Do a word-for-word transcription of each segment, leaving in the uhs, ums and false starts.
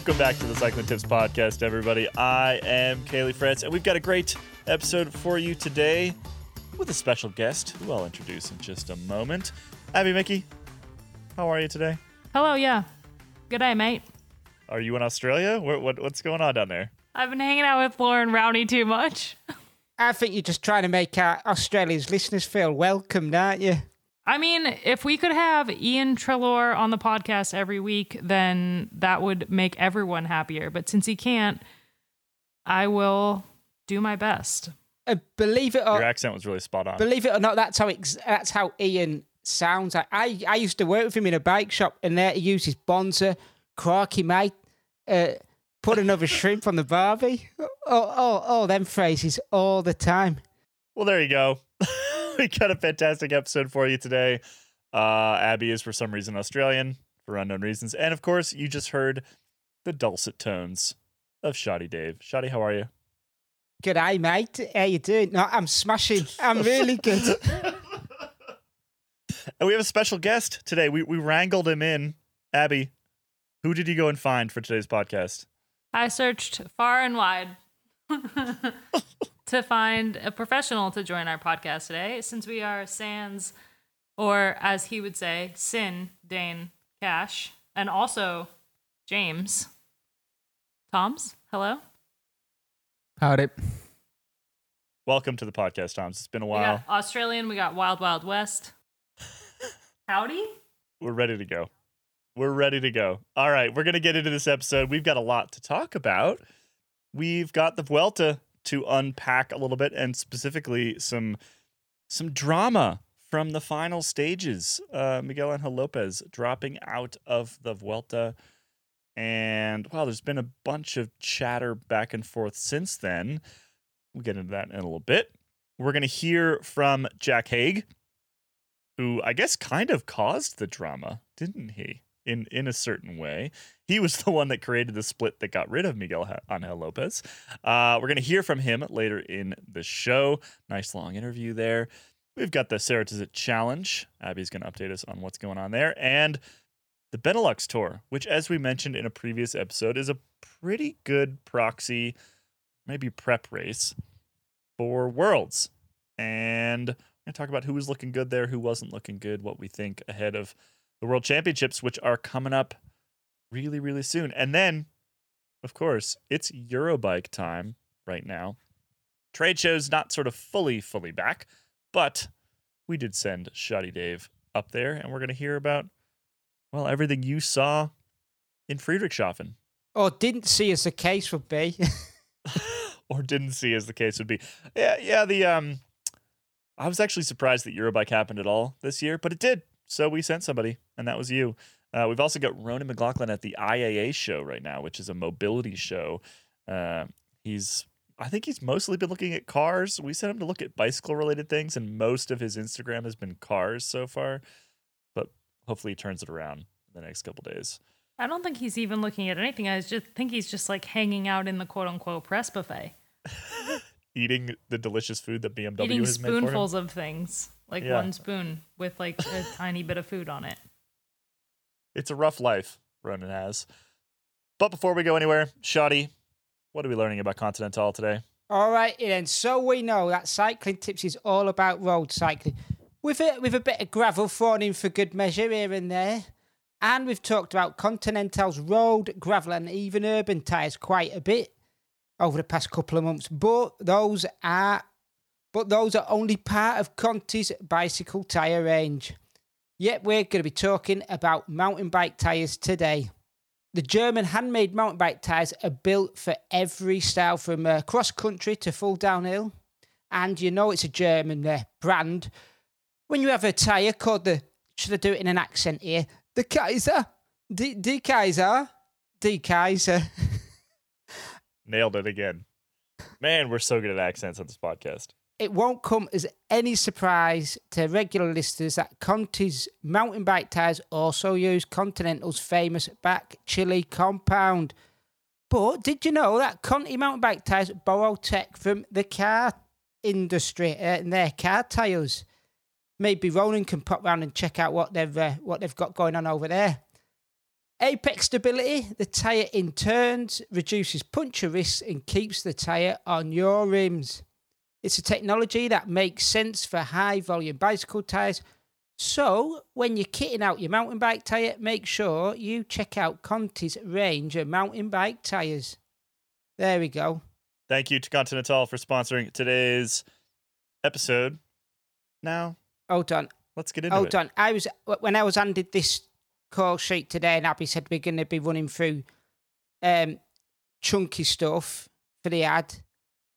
Welcome back to the Cycling Tips Podcast, everybody. I am Kaylee France, and we've got a great episode for you today with a special guest who I'll introduce in just a moment. Abby Mickey, how are you today? Hello, yeah. Good day, mate. Are you in Australia? What, what, what's going on down there? I've been hanging out with Lauren Rowney too much. I think you're just trying to make our Australia's listeners feel welcomed, aren't you? I mean, if we could have Ian Treloar on the podcast every week, then that would make everyone happier. But since he can't, I will do my best. Uh, believe it or your accent was really spot on. Believe it or not, that's how ex- that's how Ian sounds. I, I I used to work with him in a bike shop, and there he uses Bonza, Crikey mate, uh, put another shrimp on the barbie. Oh, oh, oh, them phrases all the time. Well, there you go. We got a fantastic episode for you today. Uh, Abby is, for some reason, Australian, for unknown reasons. And, of course, you just heard the dulcet tones of Shoddy Dave. Shoddy, how are you? G'day, mate. How you doing? No, I'm smashing. I'm really good. And we have a special guest today. We we wrangled him in. Abby, who did you go and find for today's podcast? I searched far and wide. to find a professional to join our podcast today, since we are sans, or as he would say, Sin, Dane, Cash, and also James Toms. Hello. Howdy. Welcome to the podcast, Toms. It's been a while. We got Australian. We got Wild Wild West. Howdy. We're ready to go. We're ready to go. All right. We're going to get into this episode. We've got a lot to talk about. We've got the Vuelta to unpack a little bit, and specifically some some drama from the final stages. Uh, Miguel Angel Lopez dropping out of the Vuelta. And, wow, there's been a bunch of chatter back and forth since then. We'll get into that in a little bit. We're going to hear from Jack Haig, who I guess kind of caused the drama, didn't he? In, in a certain way. He was the one that created the split that got rid of Miguel Angel Lopez. Uh, we're going to hear from him later in the show. Nice long interview there. We've got the Ceratizit Challenge. Abby's going to update us on what's going on there. And the Benelux Tour, which, as we mentioned in a previous episode, is a pretty good proxy, maybe prep race for Worlds. And we're going to talk about who was looking good there, who wasn't looking good, what we think ahead of the World Championships, which are coming up really, really soon. And then, of course, it's Eurobike time right now. Trade show's not sort of fully, fully back, but we did send Shoddy Dave up there, and we're going to hear about, well, everything you saw in Friedrichshafen. Or didn't see as the case would be. or didn't see as the case would be. Yeah, yeah. The um, I was actually surprised that Eurobike happened at all this year, but it did. So we sent somebody, and that was you. Uh, we've also got Ronan McLaughlin at the I A A show right now, which is a mobility show. Uh, he's, I think he's mostly been looking at cars. We sent him to look at bicycle-related things, and most of his Instagram has been cars so far. But hopefully he turns it around in the next couple days. I don't think he's even looking at anything. I just think he's just, like, hanging out in the quote-unquote press buffet. Eating the delicious food that B M W Eating has made for him. Spoonfuls of things. Like yeah. one spoon with like a tiny bit of food on it. It's a rough life Ronan has. But before we go anywhere, Shoddy, what are we learning about Continental today? All right, and so we know that Cycling Tips is all about road cycling. With a, with a bit of gravel thrown in for good measure here and there. And we've talked about Continental's road, gravel and even urban tyres quite a bit over the past couple of months. But those are... But those are only part of Conti's bicycle tyre range. Yet we're going to be talking about mountain bike tyres today. The German handmade mountain bike tyres are built for every style, from uh, cross-country to full downhill. And you know it's a German uh, brand. When you have a tyre called the... Should I do it in an accent here? The Kaiser. The, the Kaiser. The Kaiser. Nailed it again. Man, we're so good at accents on this podcast. It won't come as any surprise to regular listeners that Conti's mountain bike tyres also use Continental's famous back chili compound. But did you know that Conti mountain bike tyres borrow tech from the car industry uh, and their car tyres? Maybe Ronan can pop round and check out what they've uh, what they've got going on over there. Apex stability, the tyre in turns, reduces puncture risks and keeps the tyre on your rims. It's a technology that makes sense for high volume bicycle tyres. So when you're kitting out your mountain bike tyre, make sure you check out Conti's range of mountain bike tyres. There we go. Thank you to Continental for sponsoring today's episode. Now, hold on. Let's get into hold it. Hold on. I was when I was handed this call sheet today, and Abby said we're going to be running through um, chunky stuff for the ad.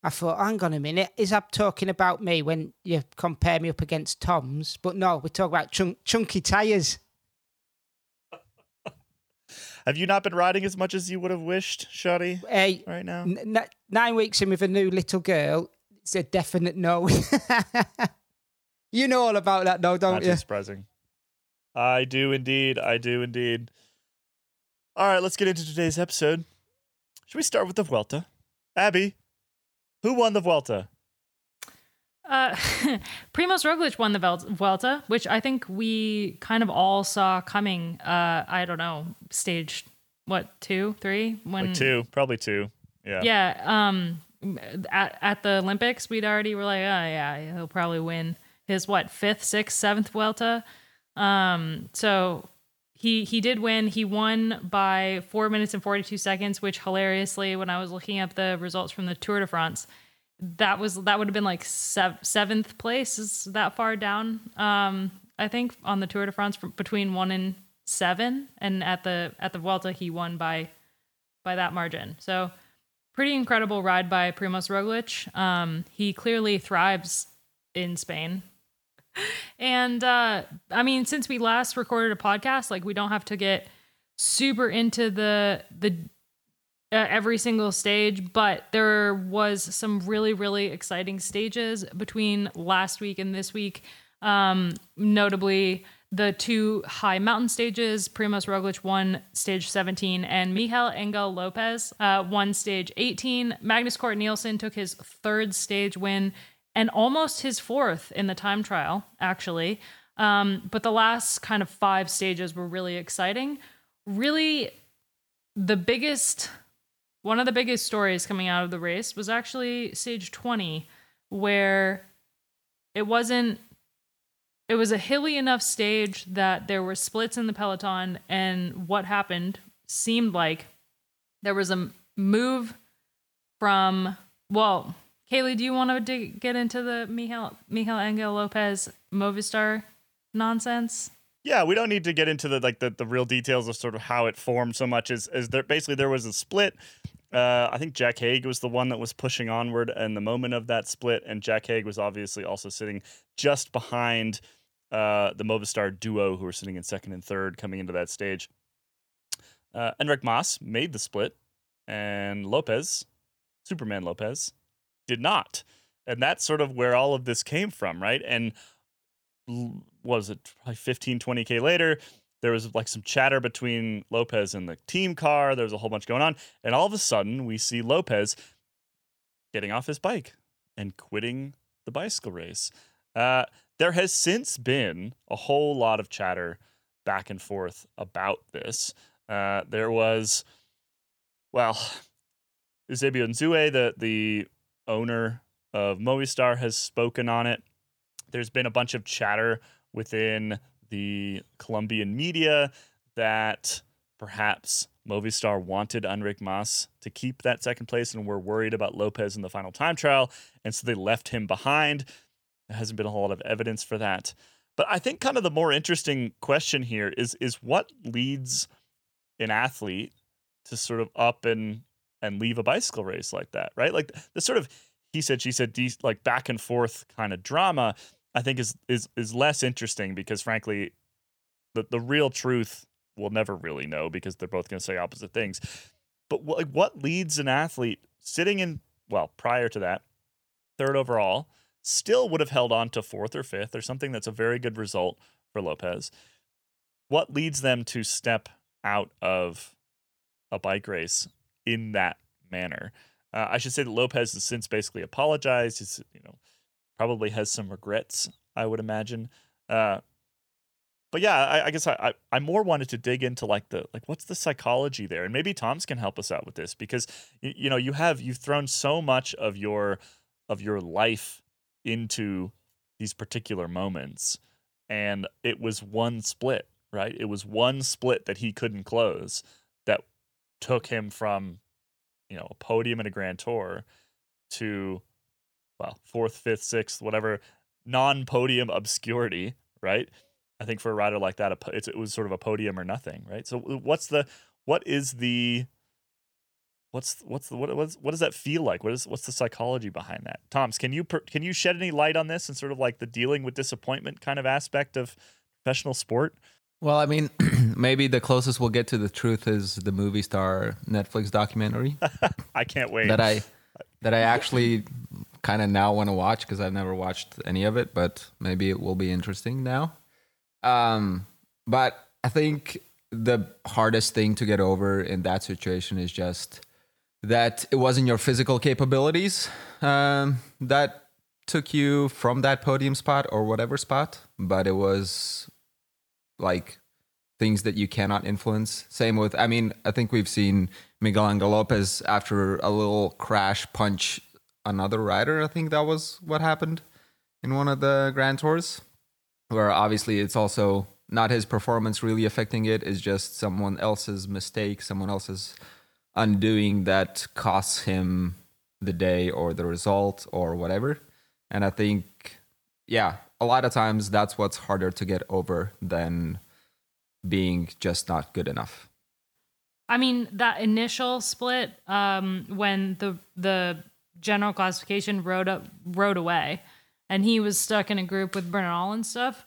I thought, hang on a minute, is Ab talking about me when you compare me up against Toms? But no, we're talking about chun- chunky tyres. Have you not been riding as much as you would have wished, Shoddy, uh, right now? N- n- nine weeks in with a new little girl, it's a definite no. You know all about that, though, don't you? Not too surprising. I do indeed. I do indeed. All right, let's get into today's episode. Should we start with the Vuelta? Abby, who won the Vuelta? Uh, Primoz Roglic won the Vuelta, which I think we kind of all saw coming. Uh, I don't know, stage, what, two, three? When, like two, probably two. Yeah. Yeah. Um, at, at the Olympics, we'd already were like, oh, yeah, he'll probably win his, what, fifth, sixth, seventh Vuelta. Um, so he, he did win. He won by four minutes and forty-two seconds, which hilariously, when I was looking up the results from the Tour de France, that was, that would have been like sev- seventh place is that far down. Um, I think on the Tour de France from between one and seven, and at the, at the Vuelta, he won by, by that margin. So pretty incredible ride by Primoz Roglic. Um, he clearly thrives in Spain. And, uh, I mean, since we last recorded a podcast, like we don't have to get super into the, the, uh, every single stage, but there was some really, really exciting stages between last week and this week. Um, notably the two high mountain stages, Primoz Roglic won stage seventeen and Miguel Angel Lopez, uh, won stage eighteen. Magnus Cort Nielsen took his third stage win and almost his fourth in the time trial, actually. Um, but the last kind of five stages were really exciting. Really, the biggest, one of the biggest stories coming out of the race was actually stage twenty, where it wasn't, it was a hilly enough stage that there were splits in the peloton, and what happened seemed like there was a move from, well... Kaylee, do you want to dig, get into the Miguel, Miguel Angel Lopez Movistar nonsense? Yeah, we don't need to get into the like the, the real details of sort of how it formed so much. As, as there basically there was a split. Uh, I think Jack Haig was the one that was pushing onward in the moment of that split, and Jack Haig was obviously also sitting just behind uh, the Movistar duo who were sitting in second and third coming into that stage. Uh, Enric Mas made the split, and Lopez, Superman Lopez, did not. And that's sort of where all of this came from, right? And what was it, probably fifteen, twenty K later, there was like some chatter between Lopez and the team car. There was a whole bunch going on. And all of a sudden, we see Lopez getting off his bike and quitting the bicycle race. Uh, there has since been a whole lot of chatter back and forth about this. Uh, there was, well, Eusebio Nzue, the, the owner of Movistar, has spoken on it. There's been a bunch of chatter within the Colombian media that perhaps Movistar wanted Enric Mas to keep that second place and were worried about Lopez in the final time trial, and so they left him behind. There hasn't been a whole lot of evidence for that. But I think kind of the more interesting question here is, is what leads an athlete to sort of up and and leave a bicycle race like that, right? Like the sort of he said, she said, de- like back and forth kind of drama, I think is is is less interesting because frankly, the, the real truth we'll never really know because they're both going to say opposite things. But w- what leads an athlete sitting in, well, prior to that, third overall, still would have held on to fourth or fifth or something that's a very good result for Lopez. What leads them to step out of a bike race in that manner? Uh, I should say that Lopez has since basically apologized. He's, you know, probably has some regrets, I would imagine. Uh, But yeah, I, I guess I, I I more wanted to dig into like the like what's the psychology there, and maybe Toms can help us out with this, because you, you know you have you've thrown so much of your of your life into these particular moments, and it was one split, right? It was one split that he couldn't close that took him from you know a podium in a Grand Tour to well fourth, fifth, sixth, whatever non-podium obscurity, right? I think for a rider like that, it's, it was sort of a podium or nothing, right? So what's the, what is the, what's, what's the, what, what's, what does that feel like? What is, what's the psychology behind that? Toms, can you, per, can you shed any light on this and sort of like the dealing with disappointment kind of aspect of professional sport? Well, I mean, maybe the closest we'll get to the truth is the Movistar Netflix documentary. I can't wait. That I, that I actually kind of now want to watch because I've never watched any of it, but maybe it will be interesting now. Um, but I think the hardest thing to get over in that situation is just that it wasn't your physical capabilities, um, that took you from that podium spot or whatever spot, but it was like things that you cannot influence. Same with, I mean, I think we've seen Miguel Angel Lopez after a little crash punch another rider. I think that was what happened in one of the Grand Tours, where obviously it's also not his performance really affecting it. It's just someone else's mistake, someone else's undoing that costs him the day or the result or whatever. And I think, yeah, a lot of times that's what's harder to get over than being just not good enough. I mean, that initial split um, when the the general classification rode up rode away, and he was stuck in a group with Bernal and stuff.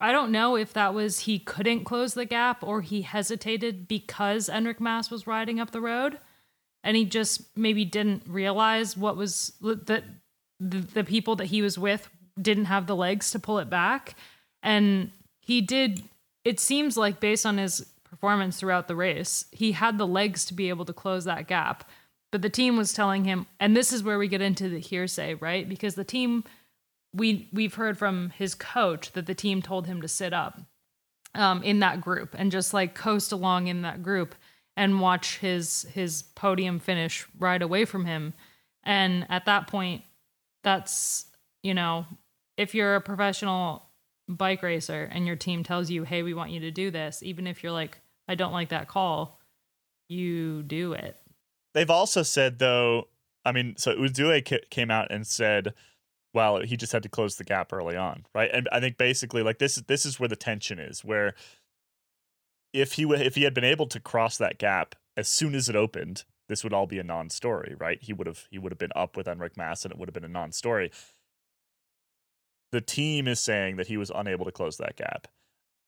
I don't know if that was he couldn't close the gap or he hesitated because Enric Mas was riding up the road, and he just maybe didn't realize what was that the, the people that he was with didn't have the legs to pull it back. And he did, it seems like based on his performance throughout the race, he had the legs to be able to close that gap. But the team was telling him, and this is where we get into the hearsay, right? Because the team... We, we've heard from his coach that the team told him to sit up um, in that group and just like coast along in that group and watch his his podium finish right away from him. And at that point, that's, you know, if you're a professional bike racer and your team tells you, hey, we want you to do this, even if you're like, I don't like that call, you do it. They've also said, though, I mean, so Udoe came out and said, well, he just had to close the gap early on, right? And I think basically, like this is this is where the tension is. Where if he w- if he had been able to cross that gap as soon as it opened, this would all be a non-story, right? He would have he would have been up with Enric Mas, and it would have been a non-story. The team is saying that he was unable to close that gap,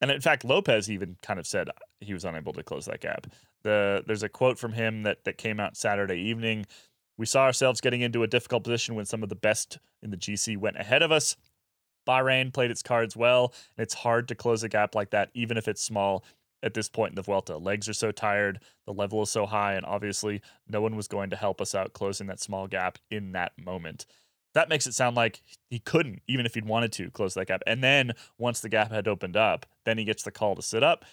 and in fact, Lopez even kind of said he was unable to close that gap. The there's a quote from him that that came out Saturday evening. We saw ourselves getting into a difficult position when some of the best in the G C went ahead of us. Bahrain played its cards well, and it's hard to close a gap like that, even if it's small at this point in the Vuelta. Legs are so tired, the level is so high, and obviously no one was going to help us out closing that small gap in that moment. That makes it sound like he couldn't, even if he'd wanted to, close that gap. And then once the gap had opened up, then he gets the call to sit up.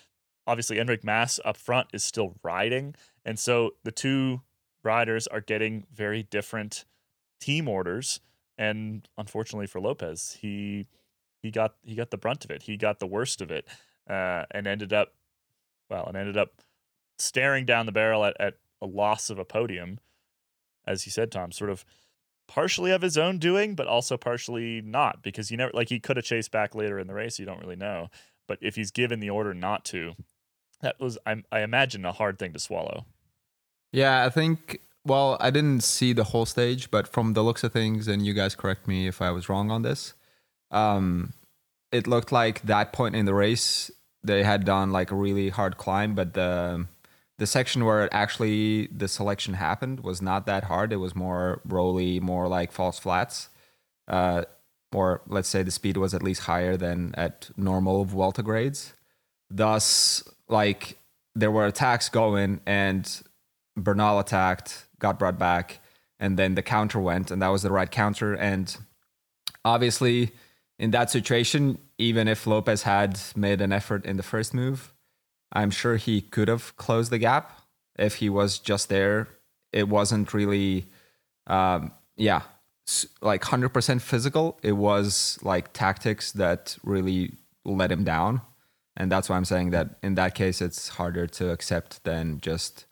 Obviously, Enric Mas up front is still riding, and so the two riders are getting very different team orders, and unfortunately for Lopez, he he got he got the brunt of it. He got the worst of it, uh, and ended up well, and ended up staring down the barrel at, at a loss of a podium, as you said, Tom. Sort of partially of his own doing, but also partially not, because you never like he could have chased back later in the race. You don't really know, but if he's given the order not to, that was I, I imagine a hard thing to swallow. Yeah, I think, well, I didn't see the whole stage, but from the looks of things, and you guys correct me if I was wrong on this, um, it looked like that point in the race, they had done like a really hard climb, but the the section where actually the selection happened was not that hard. It was more rolly, more like false flats, uh, or let's say the speed was at least higher than at normal Vuelta grades. Thus, like, there were attacks going, and Bernal attacked, got brought back, and then the counter went, and that was the right counter. And obviously, in that situation, even if Lopez had made an effort in the first move, I'm sure he could have closed the gap if he was just there. It wasn't really, um, yeah, like one hundred percent physical. It was like tactics that really let him down. And that's why I'm saying that in that case, it's harder to accept than just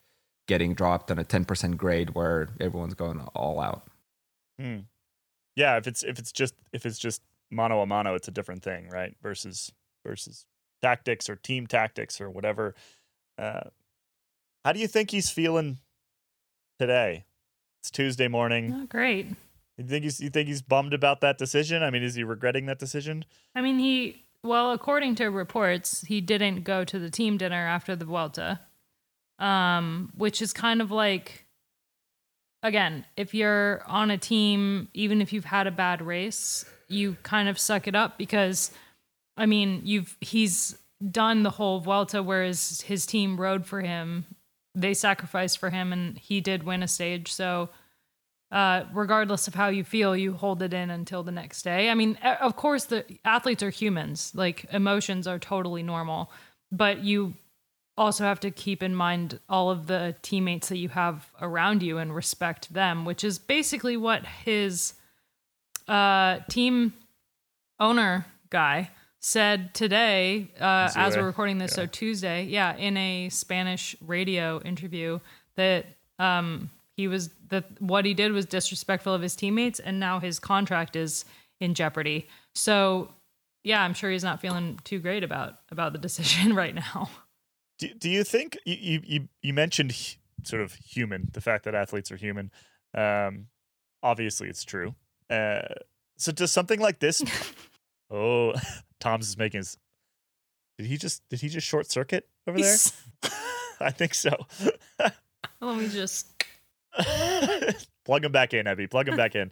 getting dropped on a ten percent grade where everyone's going all out. Hmm. Yeah, if it's if it's just if it's just mano a mano, it's a different thing, right? Versus versus tactics or team tactics or whatever. Uh, how do you think he's feeling today? It's Tuesday morning. Oh, great. You think he's you think he's bummed about that decision? I mean, is he regretting that decision? I mean, he well, according to reports, he didn't go to the team dinner after the Vuelta, um, which is kind of like. Again, if you're on a team, even if you've had a bad race, you kind of suck it up because, I mean, you've he's done the whole Vuelta, whereas his team rode for him. They sacrificed for him, and he did win a stage. So uh, regardless of how you feel, you hold it in until the next day. I mean, of course, the athletes are humans. Like, emotions are totally normal. But you also have to keep in mind all of the teammates that you have around you and respect them, which is basically what his uh, team owner guy said today uh, as we're recording this. Yeah. So Tuesday, yeah, in a Spanish radio interview that um, he was that what he did was disrespectful of his teammates, and now his contract is in jeopardy. So yeah, I'm sure he's not feeling too great about about the decision right now. Do, do you think you, you you mentioned sort of human, the fact that athletes are human? Um, obviously, it's true. Uh, so does something like this? Oh, Toms is making his. Did he just did he just short circuit over there? I think so. Let me just plug him back in, Abby. Plug him back in.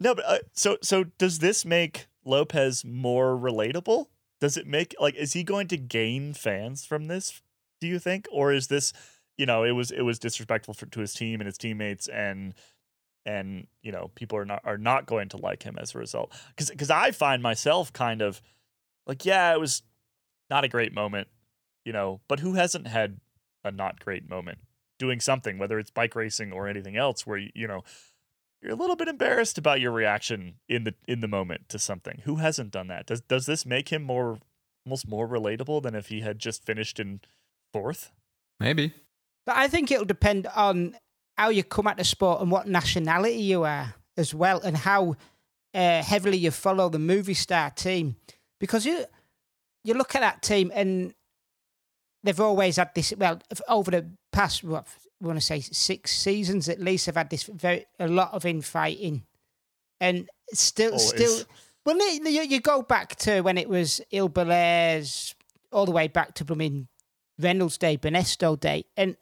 No, but uh, so so does this make Lopez more relatable? Does it make, like, is he going to gain fans from this, do you think? Or is this, you know, it was it was disrespectful for, to his team and his teammates, and, and you know, people are not are not going to like him as a result? Because because I find myself kind of like, yeah, it was not a great moment, you know, but who hasn't had a not great moment doing something, whether it's bike racing or anything else, where, you know, you're a little bit embarrassed about your reaction in the in the moment to something. Who hasn't done that? Does does this make him more almost more relatable than if he had just finished in fourth? Maybe. But I think it'll depend on how you come at the sport and what nationality you are as well, and how uh, heavily you follow the Movistar team. Because you you look at that team and they've always had this, well, over the past, what, I want to say six seasons at least, have had this very a lot of infighting, and still, Always. still. Well, you, you go back to when it was Il Belair's, all the way back to I mean, Reynolds' day, Benesto day, and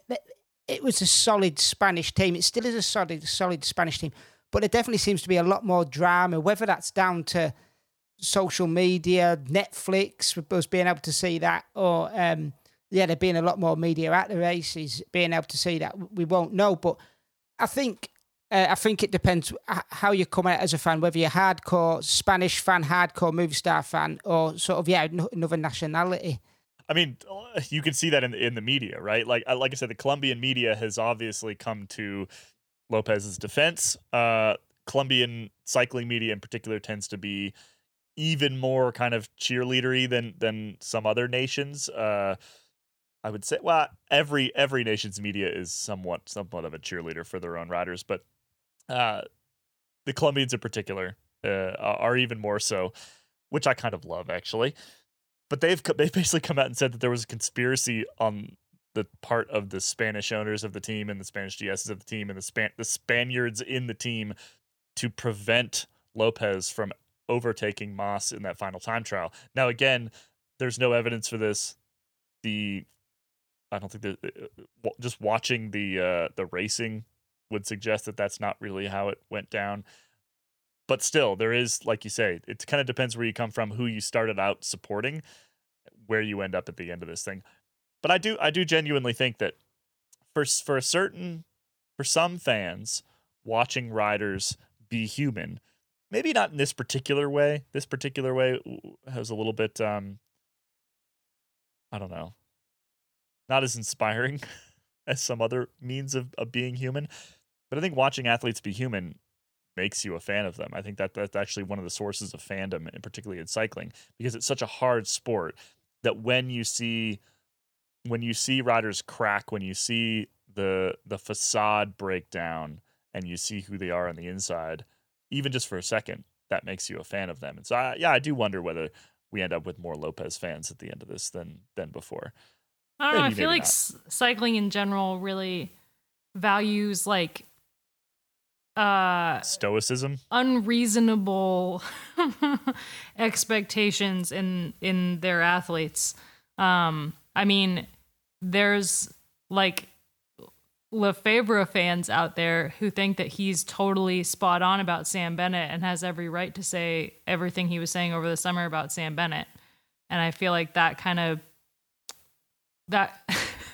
it was a solid Spanish team. It still is a solid, solid Spanish team, but there definitely seems to be a lot more drama. Whether that's down to social media, Netflix, us being able to see that, or. Um, Yeah, there being a lot more media at the races, being able to see that, we won't know. But I think uh, I think it depends how you come at it as a fan, whether you're hardcore Spanish fan, hardcore Movistar fan, or sort of, yeah, another nationality. I mean, you can see that in the, in the media, right? Like like I said, the Colombian media has obviously come to Lopez's defense. Uh, Colombian cycling media in particular tends to be even more kind of cheerleadery than, than some other nations. Uh I would say, well, every every nation's media is somewhat somewhat of a cheerleader for their own riders, but uh, the Colombians in particular uh, are even more so, which I kind of love actually. But they've they basically come out and said that there was a conspiracy on the part of the Spanish owners of the team and the Spanish G Ss of the team and the Span the Spaniards in the team to prevent Lopez from overtaking Mas in that final time trial. Now, again, there's no evidence for this. The I don't think that just watching the uh, the racing would suggest that that's not really how it went down. But still, there is, like you say, it kind of depends where you come from, who you started out supporting, where you end up at the end of this thing. But I do I do genuinely think that for for a certain for some fans, watching riders be human Maybe not in this particular way. This particular way has a little bit, um, I don't know, not as inspiring as some other means of, of being human. But I think watching athletes be human makes you a fan of them. I think that that's actually one of the sources of fandom, and particularly in cycling, because it's such a hard sport that when you see when you see riders crack, when you see the the facade break down and you see who they are on the inside, even just for a second, that makes you a fan of them. And so, I, yeah, I do wonder whether we end up with more Lopez fans at the end of this than than before. I don't know. Maybe, I feel like c- cycling in general really values like uh stoicism, unreasonable expectations in in their athletes. um I mean, there's like Lefebvre fans out there who think that he's totally spot on about Sam Bennett and has every right to say everything he was saying over the summer about Sam Bennett, and I feel like that kind of that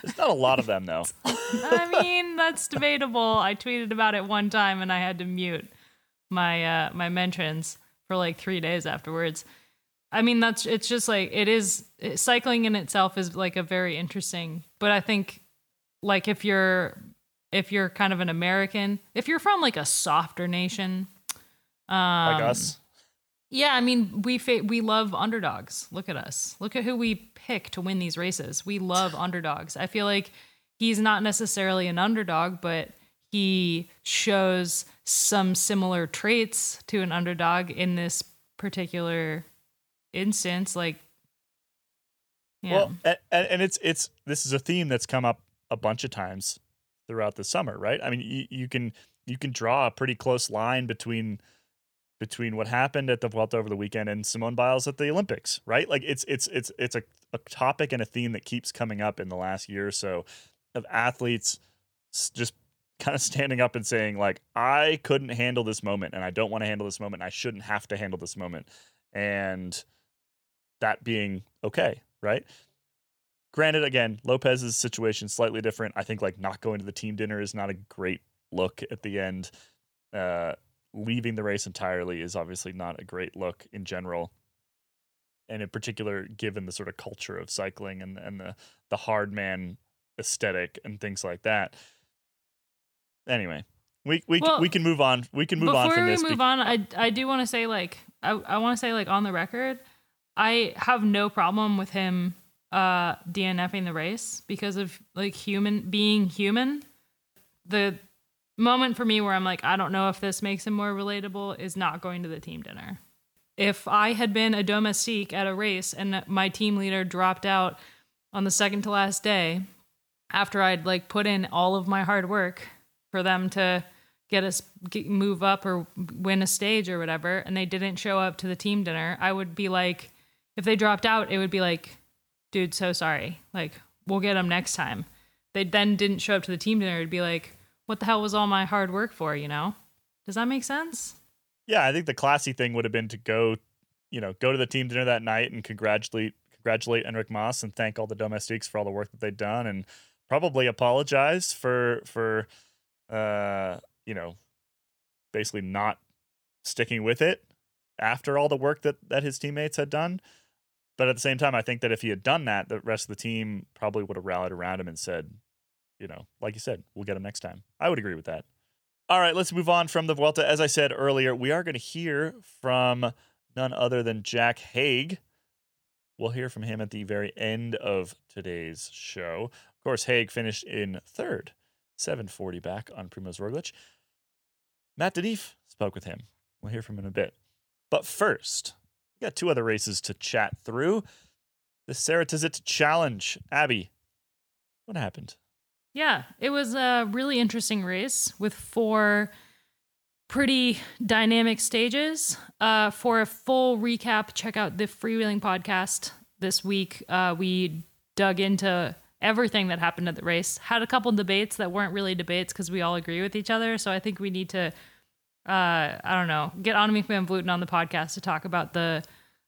there's not a lot of them, though. I mean, that's debatable. I tweeted about it one time and I had to mute my uh, my mentions for like three days afterwards. I mean, that's it's just like it is. Cycling in itself is like a very interesting. But I think like if you're if you're kind of an American, if you're from like a softer nation, um, like us. Yeah, I mean, we fa- we love underdogs. Look at us. Look at who we pick to win these races. We love underdogs. I feel like he's not necessarily an underdog, but he shows some similar traits to an underdog in this particular instance. Like, yeah. Well, and, and it's it's this is a theme that's come up a bunch of times throughout the summer, right? I mean, you, you can you can draw a pretty close line between. between what happened at the Vuelta over the weekend and Simone Biles at the Olympics, right? Like it's it's it's it's a, a topic and a theme that keeps coming up in the last year or so of athletes just kind of standing up and saying, like, I couldn't handle this moment and I don't want to handle this moment. And I shouldn't have to handle this moment. And that being okay, right? Granted, again, Lopez's situation slightly different. I think like not going to the team dinner is not a great look at the end. Uh, Leaving the race entirely is obviously not a great look in general, and in particular, given the sort of culture of cycling and and the the hard man aesthetic and things like that. Anyway, we we well, we can move on. We can move on from this. Before we move on, I I do want to say like I I want to say like on the record, I have no problem with him uh, DNFing the race because of like human being human. The moment for me where I'm like, I don't know if this makes him more relatable is not going to the team dinner. If I had been a domestique at a race and my team leader dropped out on the second to last day after I'd like put in all of my hard work for them to get us get, move up or win a stage or whatever, and they didn't show up to the team dinner, I would be like, if they dropped out, it would be like, dude, so sorry. Like, we'll get them next time. They then didn't show up to the team dinner. It'd be like, what the hell was all my hard work for, you know? Does that make sense? Yeah, I think the classy thing would have been to go, you know, go to the team dinner that night and congratulate congratulate Enric Mas and thank all the domestiques for all the work that they'd done, and probably apologize for for uh, you know, basically not sticking with it after all the work that, that his teammates had done. But at the same time, I think that if he had done that, the rest of the team probably would have rallied around him and said, you know, like you said, we'll get him next time. I would agree with that. All right, let's move on from the Vuelta. As I said earlier, we are going to hear from none other than Jack Haig. We'll hear from him at the very end of today's show. Of course, Haig finished in third, seven forty back on Primoz Roglic. Matt Denif spoke with him. We'll hear from him in a bit. But first, we got two other races to chat through. The Ceratizit Challenge. Abby, what happened? Yeah, it was a really interesting race with four pretty dynamic stages. Uh, for a full recap, check out the Freewheeling podcast this week. Uh, we dug into everything that happened at the race, had a couple debates that weren't really debates because we all agree with each other. So I think we need to, uh, I don't know, get Annemiek van Vleuten on the podcast to talk about the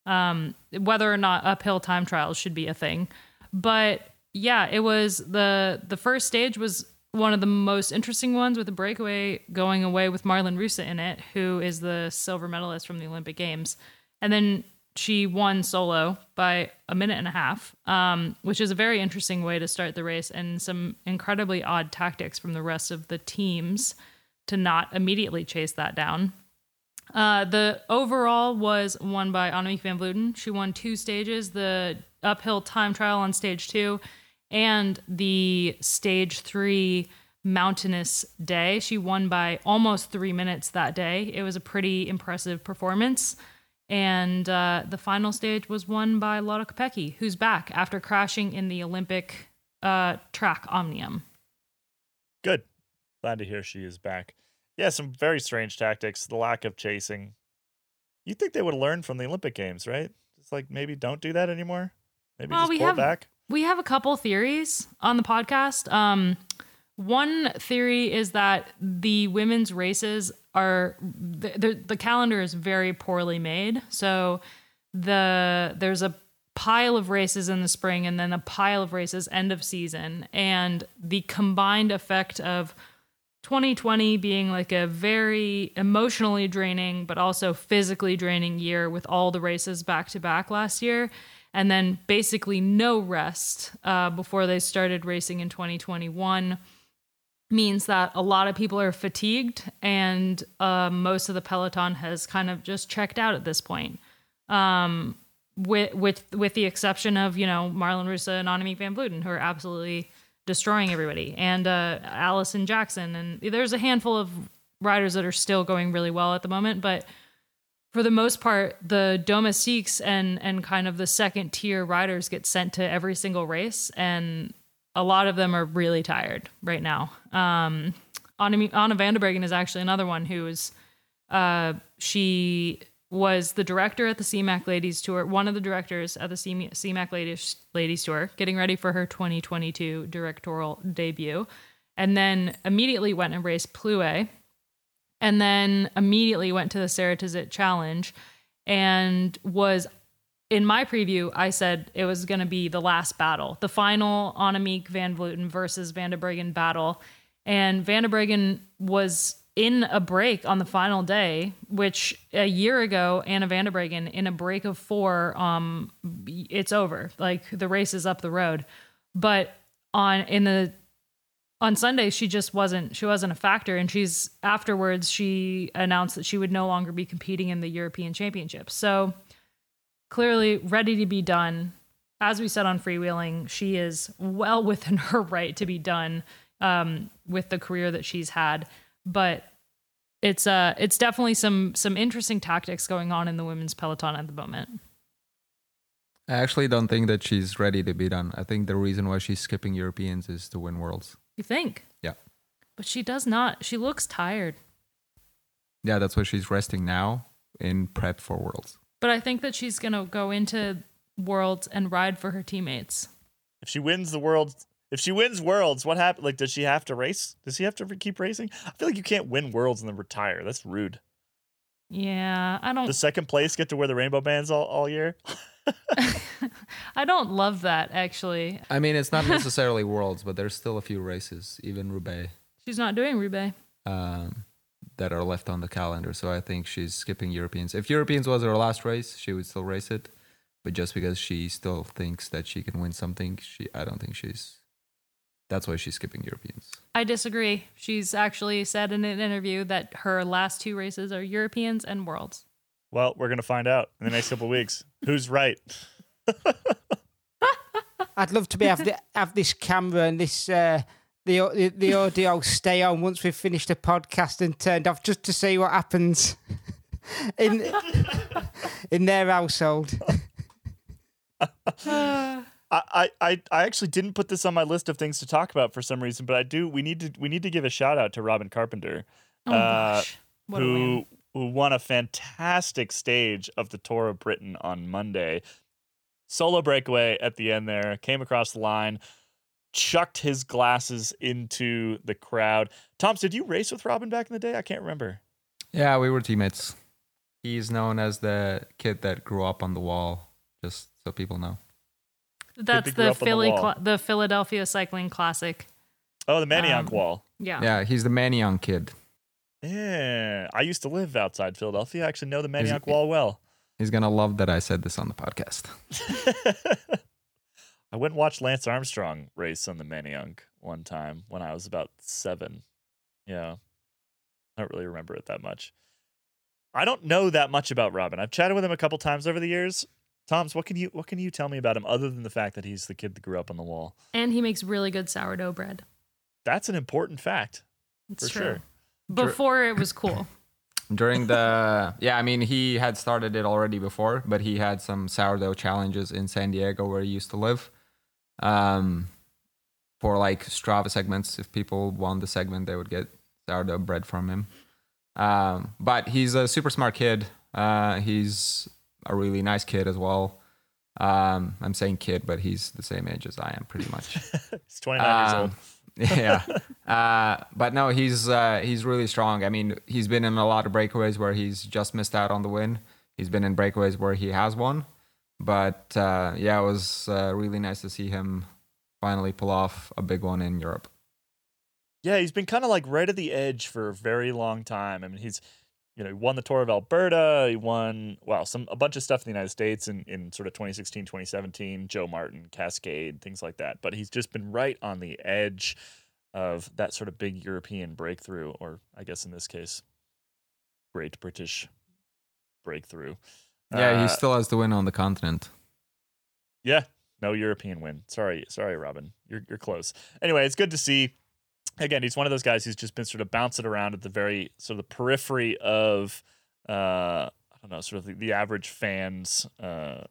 um, whether or not uphill time trials should be a thing. But yeah, it was the the first stage was one of the most interesting ones, with a breakaway going away with Marlen Reusser in it, who is the silver medalist from the Olympic Games. And then she won solo by a minute and a half, um, which is a very interesting way to start the race, and some incredibly odd tactics from the rest of the teams to not immediately chase that down. Uh, the overall was won by Annemiek van Vleuten. She won two stages, the uphill time trial on stage two and the stage three mountainous day. She won by almost three minutes that day. It was a pretty impressive performance. And uh, the final stage was won by Lotta Kopecky, who's back after crashing in the Olympic uh, track Omnium. Good. Glad to hear she is back. Yeah, some very strange tactics, the lack of chasing. You'd think they would have learned from the Olympic Games, right? It's like, maybe don't do that anymore. Maybe well, just pull have, back. We have a couple theories on the podcast. Um, one theory is that the women's races are the, the the calendar is very poorly made. So the there's a pile of races in the spring and then a pile of races end of season, and the combined effect of twenty twenty being like a very emotionally draining but also physically draining year with all the races back to back last year, and then basically no rest uh, before they started racing in twenty twenty-one, means that a lot of people are fatigued, and uh, most of the peloton has kind of just checked out at this point. Um, with with with the exception of, you know, Marlen Reusser and Annemiek van Vleuten, who are absolutely destroying everybody, and uh, Allison Jackson, and there's a handful of riders that are still going really well at the moment, but for the most part, the domestiques and and kind of the second tier riders get sent to every single race, and a lot of them are really tired right now. Um, Anna, Anna van der Breggen is actually another one who is, uh, she was the director at the C M A C Ladies Tour, one of the directors at the C M A C Ladies, Ladies Tour, getting ready for her twenty twenty-two directorial debut, and then immediately went and raced Plouay, and then immediately went to the Ceratizit Challenge, and was... In my preview, I said it was going to be the last battle, the final Annemiek van Vleuten versus van der Breggen battle. And van der Breggen was in a break on the final day, which a year ago, Anna van der Breggen, in a break of four, um, it's over. Like, the race is up the road. But on in the on Sunday, she just wasn't, she wasn't a factor. And she's afterwards, she announced that she would no longer be competing in the European Championships. So... clearly ready to be done. As we said on Freewheeling, she is well within her right to be done um, with the career that she's had. But it's uh, it's definitely some some interesting tactics going on in the women's peloton at the moment. I actually don't think that she's ready to be done. I think the reason why she's skipping Europeans is to win Worlds. You think? Yeah. But she does not. She looks tired. Yeah, that's why she's resting now in prep for Worlds. But I think that she's going to go into Worlds and ride for her teammates. If she wins the Worlds, if she wins Worlds, what happens? Like, does she have to race? Does she have to keep racing? I feel like you can't win Worlds and then retire. That's rude. Yeah, I don't... Does second place get to wear the rainbow bands all, all year? I don't love that, actually. I mean, it's not necessarily Worlds, but there's still a few races, even Roubaix. She's not doing Roubaix. Um... that are left on the calendar. So I think she's skipping Europeans. If Europeans was her last race, she would still race it. But just because she still thinks that she can win something, she I don't think she's... That's why she's skipping Europeans. I disagree. She's actually said in an interview that her last two races are Europeans and Worlds. Well, we're going to find out in the next couple of weeks. Who's right? I'd love to be have, the, have this camera and this... Uh, The, the audio will stay on once we've finished the podcast and turned off, just to see what happens in in their household. I, I I actually didn't put this on my list of things to talk about for some reason, but I do. We need to we need to give a shout out to Robin Carpenter, oh uh, who who won a fantastic stage of the Tour of Britain on Monday. Solo breakaway at the end there, came across the line, chucked his glasses into the crowd. Toms, did you race with Robin back in the day? I can't remember. Yeah, we were teammates. He's known as the kid that grew up on the wall, just so people know. That's the Philly, the, cl- the Philadelphia Cycling Classic. Oh, the Mannayunk um, Wall. Yeah. Yeah, he's the Mannayunk kid. Yeah. I used to live outside Philadelphia. I actually know the Mannayunk Wall well. He's going to love that I said this on the podcast. I went and watched Lance Armstrong race on the Mannayunk one time when I was about seven. Yeah. I don't really remember it that much. I don't know that much about Robin. I've chatted with him a couple times over the years. Toms, what can you what can you tell me about him other than the fact that he's the kid that grew up on the wall? And he makes really good sourdough bread. That's an important fact. It's for true. Sure. Before it was cool. During the, yeah, I mean, he had started it already before, but he had some sourdough challenges in San Diego where he used to live. Um, for like Strava segments, if people won the segment, they would get sourdough bread from him. Um, but he's a super smart kid. Uh, he's a really nice kid as well. Um, I'm saying kid, but he's the same age as I am pretty much. He's twenty-nine um, years old. Yeah, uh, but no, he's uh, he's really strong. I mean, he's been in a lot of breakaways where he's just missed out on the win. He's been in breakaways where he has won. But uh, yeah, it was uh, really nice to see him finally pull off a big one in Europe. Yeah, he's been kind of like right at the edge for a very long time. I mean, he's, you know, he won the Tour of Alberta. He won, wow, some a bunch of stuff in the United States in, in sort of twenty sixteen, twenty seventeen, Joe Martin, Cascade, things like that. But he's just been right on the edge of that sort of big European breakthrough, or I guess in this case, Great British breakthrough. Yeah, uh, he still has to win on the continent. Yeah, no European win. Sorry, sorry, Robin. You're you're close. Anyway, it's good to see. Again, he's one of those guys who's just been sort of bouncing around at the very sort of the periphery of, uh, I don't know, sort of the, the average fans, uh,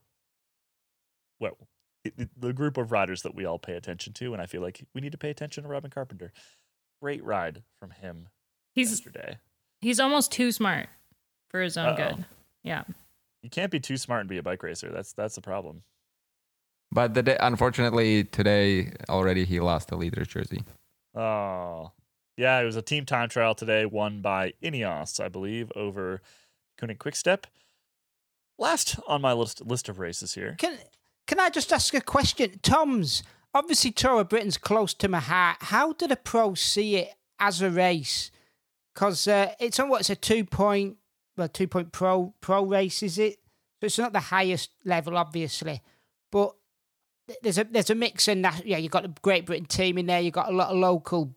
well, the, the group of riders that we all pay attention to. And I feel like we need to pay attention to Robin Carpenter. Great ride from him he's, yesterday. He's almost too smart for his own Uh-oh. good. Yeah. You can't be too smart and be a bike racer. That's that's the problem. But the day, unfortunately, today already he lost the leader's jersey. Oh, yeah, it was a team time trial today, won by Ineos, I believe, over Koenig Quickstep. Last on my list list of races here. Can can I just ask a question? Toms, obviously Tour of Britain's close to my heart. How do the pros see it as a race? Because uh, it's on what's a two-point, well, two-point pro, pro race, is it? So it's not the highest level, obviously, but There's a there's a mix in that. Yeah, you've got the Great Britain team in there. You've got a lot of local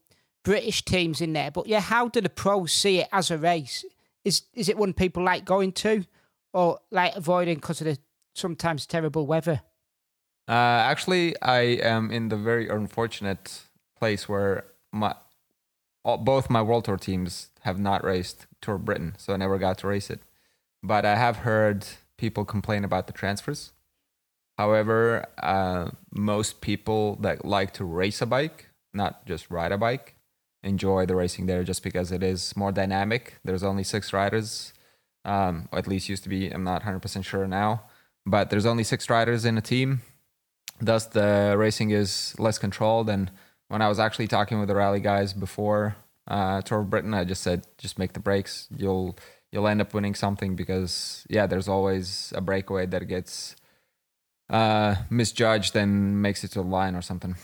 British teams in there. But yeah, how do the pros see it as a race? Is is it one people like going to, or like avoiding because of the sometimes terrible weather? Uh, actually, I am in the very unfortunate place where my all, both my World Tour teams have not raced Tour Britain, so I never got to race it. But I have heard people complain about the transfers. However, uh, most people that like to race a bike, not just ride a bike, enjoy the racing there just because it is more dynamic. There's only six riders, um, or at least used to be. I'm not one hundred percent sure now, but there's only six riders in a team. Thus, the racing is less controlled. And when I was actually talking with the rally guys before uh, Tour of Britain, I just said, just make the breaks. You'll you'll end up winning something because, yeah, there's always a breakaway that gets uh misjudged and makes it to the line or something.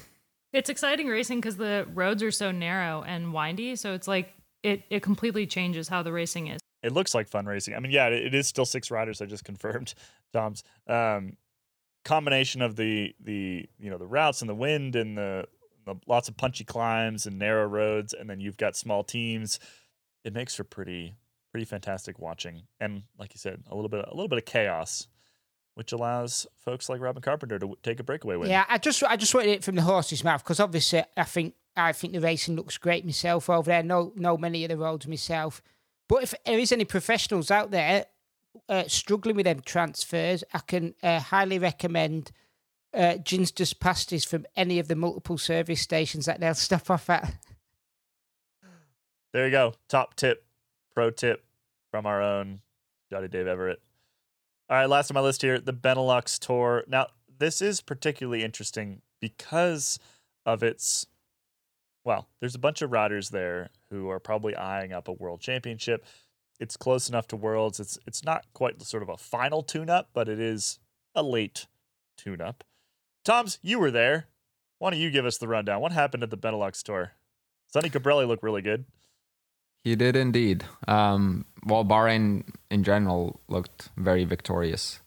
It's exciting racing because the roads are so narrow and windy, so it's like it it completely changes how the racing is. It looks like fun racing. I mean, yeah, it is still six riders. I just confirmed, Tom's um combination of the the you know the routes and the wind and the, the lots of punchy climbs and narrow roads, and then you've got small teams. It makes for pretty pretty fantastic watching, and like you said, a little bit a little bit of chaos, which allows folks like Robin Carpenter to w- take a breakaway win. Yeah, I just I just wanted it from the horse's mouth because obviously I think I think the racing looks great myself over there. No, no many of the roads myself. But if there is any professionals out there uh, struggling with them transfers, I can uh, highly recommend uh, Ginster's pasties from any of the multiple service stations that they'll stop off at. There you go. Top tip, pro tip from our own Shoddy Dave Everett. All right, last on my list here, the Benelux Tour. Now, this is particularly interesting because of its, well, there's a bunch of riders there who are probably eyeing up a world championship. It's close enough to Worlds. It's it's not quite sort of a final tune-up, but it is a late tune-up. Toms, you were there. Why don't you give us the rundown? What happened at the Benelux Tour? Sonny Cabrelli looked really good. He did indeed. Um, well, Bahrain in general looked very victorious.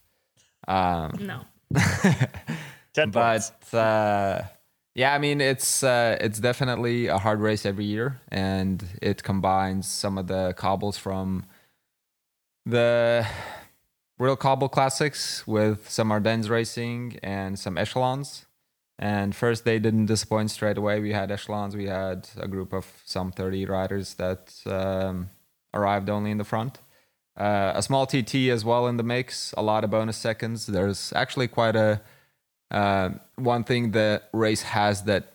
Um, no. But uh, yeah, I mean, it's uh, it's definitely a hard race every year, and it combines some of the cobbles from the real cobble classics with some Ardennes racing and some echelons. And first, they didn't disappoint straight away. We had echelons. We had a group of some thirty riders that um, arrived only in the front. Uh, a small T T as well in the mix. A lot of bonus seconds. There's actually quite a... Uh, one thing the race has that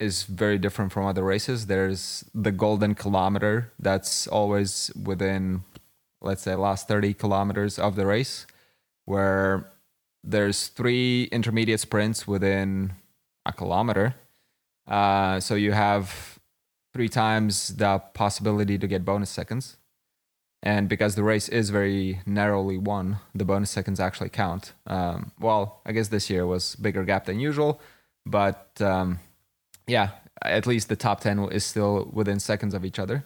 is very different from other races. There's the golden kilometer that's always within, let's say, last thirty kilometers of the race, where... There's three intermediate sprints within a kilometer. Uh, so you have three times the possibility to get bonus seconds. And because the race is very narrowly won, the bonus seconds actually count. Um, well, I guess this year was bigger gap than usual. But um, yeah, at least the top ten is still within seconds of each other.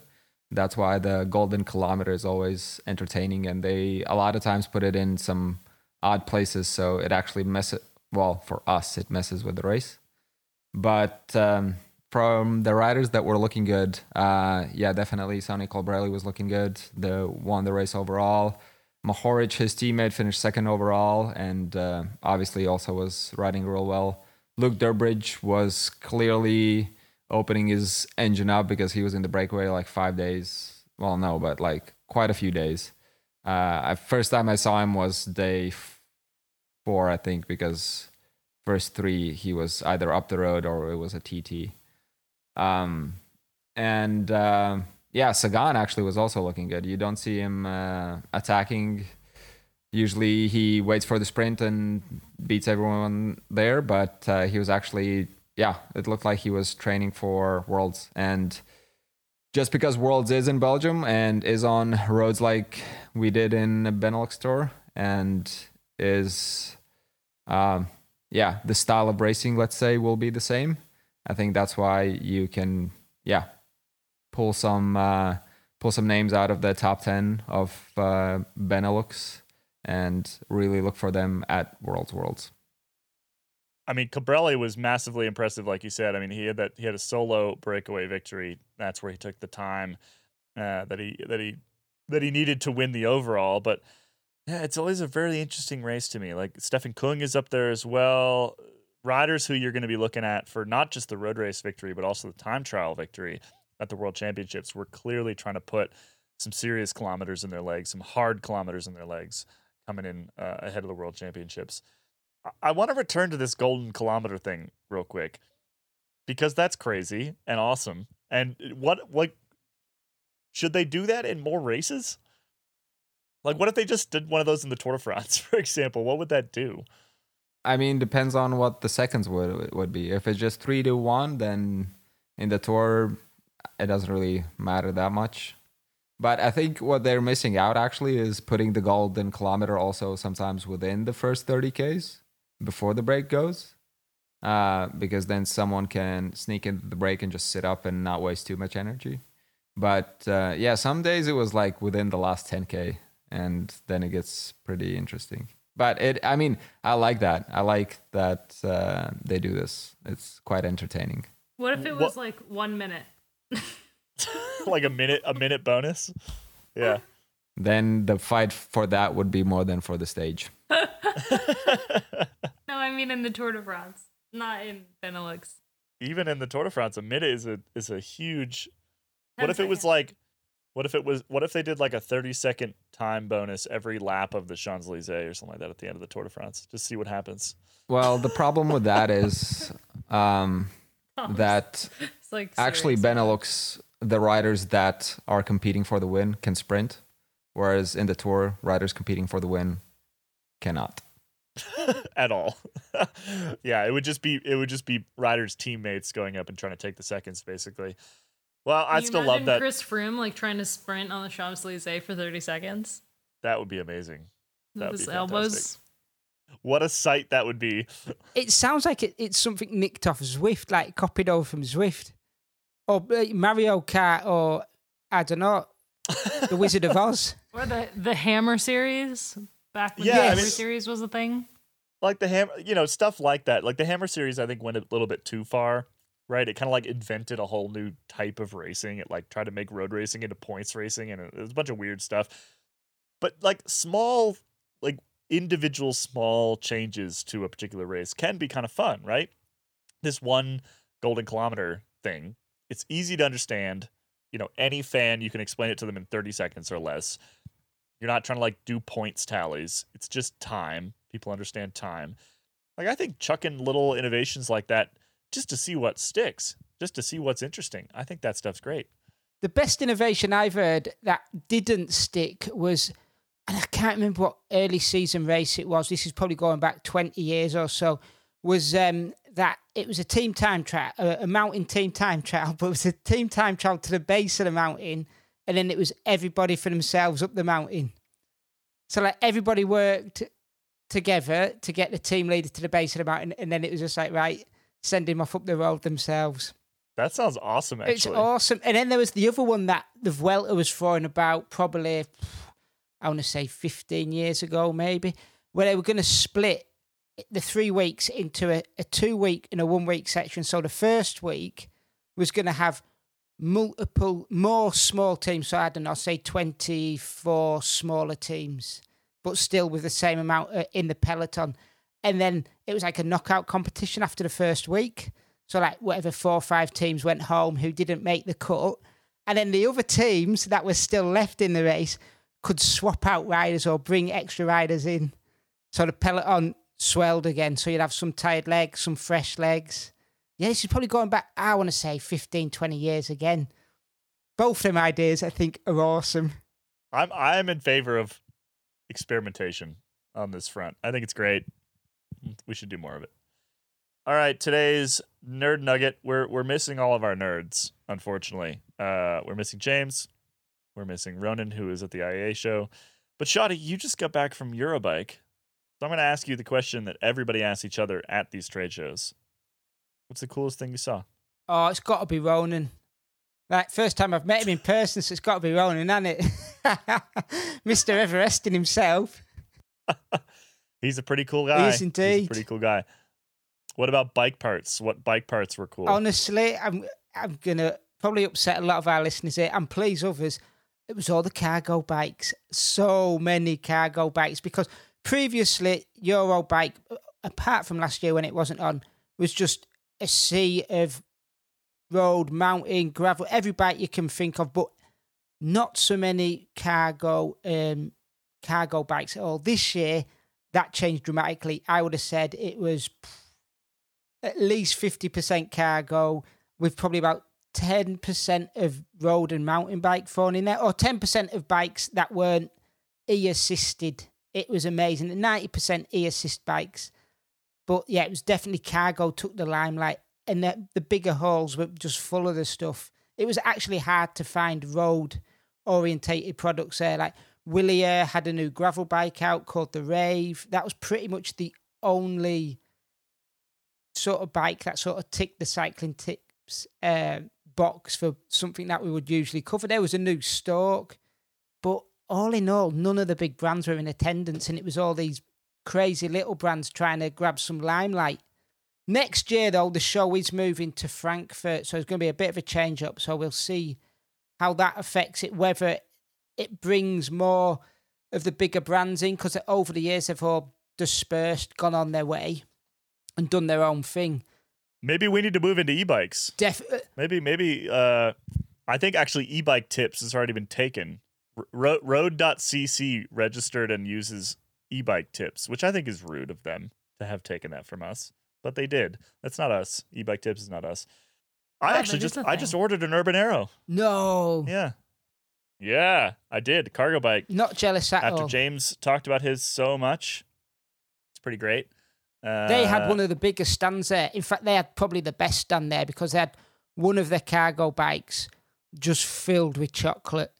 That's why the golden kilometer is always entertaining. And they a lot of times put it in some... odd places, so it actually messes, well, for us, it messes with the race. But um, from the riders that were looking good, uh, yeah, definitely Sonny Cabrelli was looking good. They won the race overall. Mohoric, his teammate, finished second overall, and uh, obviously also was riding real well. Luke Durbridge was clearly opening his engine up because he was in the breakaway like five days. Well, no, but like quite a few days. Uh, first time I saw him was day four, I think, because first three he was either up the road or it was a T T. Um, and uh, yeah, Sagan actually was also looking good. You don't see him uh, attacking. Usually he waits for the sprint and beats everyone there, but uh, he was actually, yeah, it looked like he was training for Worlds. And just because Worlds is in Belgium and is on roads like we did in Benelux Tour and is, um, yeah, the style of racing, let's say, will be the same. I think that's why you can, yeah, pull some uh, pull some names out of the top ten of uh, Benelux and really look for them at Worlds Worlds. I mean, Cabrelli was massively impressive, like you said. I mean, he had that he had a solo breakaway victory. That's where he took the time uh, that he that he that he needed to win the overall. But yeah, it's always a very interesting race to me. Like Stefan Kung is up there as well. Riders who you're going to be looking at for not just the road race victory, but also the time trial victory at the World Championships. We're clearly trying to put some serious kilometers in their legs, some hard kilometers in their legs, coming in uh, ahead of the World Championships. I want to return to this golden kilometer thing real quick because that's crazy and awesome. And what, like, should they do that in more races? Like, what if they just did one of those in the Tour de France, for example? What would that do? I mean, depends on what the seconds would would be. If it's just three to one, then in the Tour, it doesn't really matter that much. But I think what they're missing out actually is putting the golden kilometer also sometimes within the first thirty Ks. Before the break goes, uh, because then someone can sneak into the break and just sit up and not waste too much energy. But uh, yeah, some days it was like within the last ten K, and then it gets pretty interesting. But it, I mean, I like that. I like that uh, they do this. It's quite entertaining. What if it was what? like one minute? Like a minute, a minute bonus? Yeah. Then the fight for that would be more than for the stage. No, I mean in the Tour de France, not in Benelux. Even in the Tour de France, a minute is a is a huge. What if it was like, what if it was, what if they did like a thirty second time bonus every lap of the Champs-Élysées or something like that at the end of the Tour de France? Just see what happens. Well, the problem with that is um, that it's like actually Benelux, the riders that are competing for the win can sprint, whereas in the Tour, riders competing for the win cannot. At all. Yeah, it would just be it would just be riders' teammates going up and trying to take the seconds, basically. Well, I still love that. Chris Froome like trying to sprint on the Champs-Élysées for thirty seconds. That would be amazing. That would be elbows. What a sight that would be. It sounds like it, it's something nicked off Zwift, like copied over from Zwift. or Mario Kart, or I don't know, the Wizard of Oz, or the the Hammer series back when yeah, the Hammer I mean, series was a thing. Like the Hammer, you know, stuff like that. Like the Hammer series, I think went a little bit too far, right? It kind of like invented a whole new type of racing. It like tried to make road racing into points racing, and it was a bunch of weird stuff. But like small, like individual small changes to a particular race can be kind of fun, right? This one Golden Kilometer thing, it's easy to understand. You know, any fan, you can explain it to them in thirty seconds or less. You're not trying to like do points tallies. It's just time. People understand time. Like, I think chucking little innovations like that just to see what sticks, just to see what's interesting. I think that stuff's great. The best innovation I've heard that didn't stick was, and I can't remember what early season race it was. This is probably going back twenty years or so. Was um, that it was a team time trial, a mountain team time trial, but it was a team time trial to the base of the mountain, and then it was everybody for themselves up the mountain. So like everybody worked together to get the team leader to the base of the mountain, and then it was just like, right, send him off up the road themselves. That sounds awesome, actually. It's awesome. And then there was the other one that the Vuelta was throwing about probably, I want to say fifteen years ago maybe, where they were going to split the three weeks into a, a two-week and a one-week section. So the first week was going to have multiple, more small teams. So I don't know, say twenty-four smaller teams, but still with the same amount in the peloton. And then it was like a knockout competition after the first week. So like whatever four or five teams went home who didn't make the cut. And then the other teams that were still left in the race could swap out riders or bring extra riders in. So the peloton swelled again. So you'd have some tired legs, some fresh legs. Yeah, this is probably going back, I want to say fifteen, twenty years again. Both of them ideas, I think, are awesome. I'm I'm in favor of experimentation on this front. I think it's great. We should do more of it. All right, today's nerd nugget. We're we're missing all of our nerds, unfortunately. Uh, we're missing James. We're missing Ronan, who is at the I A A show. But Shoddy, you just got back from Eurobike. So I'm going to ask you the question that everybody asks each other at these trade shows. What's the coolest thing you saw? Oh, it's got to be Ronan. Like, first time I've met him in person, so it's got to be Ronan, hasn't it? Mister Everesting himself. He's a pretty cool guy. He is indeed. He's a pretty cool guy. What about bike parts? What bike parts were cool? Honestly, I'm I'm going to probably upset a lot of our listeners here and please others. It was all the cargo bikes. So many cargo bikes, because previously Eurobike, apart from last year when it wasn't on, was just a sea of road, mountain, gravel, every bike you can think of, but not so many cargo um, cargo bikes at all. This year, that changed dramatically. I would have said it was at least fifty percent cargo with probably about ten percent of road and mountain bike thrown in there, or ten percent of bikes that weren't e-assisted. It was amazing. ninety percent e-assist bikes. But yeah, it was definitely cargo took the limelight, and the, the bigger halls were just full of the stuff. It was actually hard to find road-orientated products there. Like Willier had a new gravel bike out called the Rave. That was pretty much the only sort of bike that sort of ticked the cycling tips uh, box for something that we would usually cover. There was a new Stork, but all in all, none of the big brands were in attendance, and it was all these crazy little brands trying to grab some limelight. Next year, though, the show is moving to Frankfurt, so it's going to be a bit of a change-up, so we'll see how that affects it, whether it brings more of the bigger brands in, because over the years, they've all dispersed, gone on their way, and done their own thing. Maybe we need to move into e-bikes. Def- maybe, maybe, uh, I think actually e-bike tips has already been taken. Ro- road dot c c registered and uses e-bike tips, which I think is rude of them to have taken that from us, but they did. That's not us. E-bike tips is not us. I oh, actually just I just ordered an Urban Aero. No. Yeah. Yeah, I did. Cargo bike. Not jealous at After all. After James talked about his so much, it's pretty great. Uh, they had one of the biggest stands there. In fact, they had probably the best stand there, because they had one of their cargo bikes just filled with chocolate.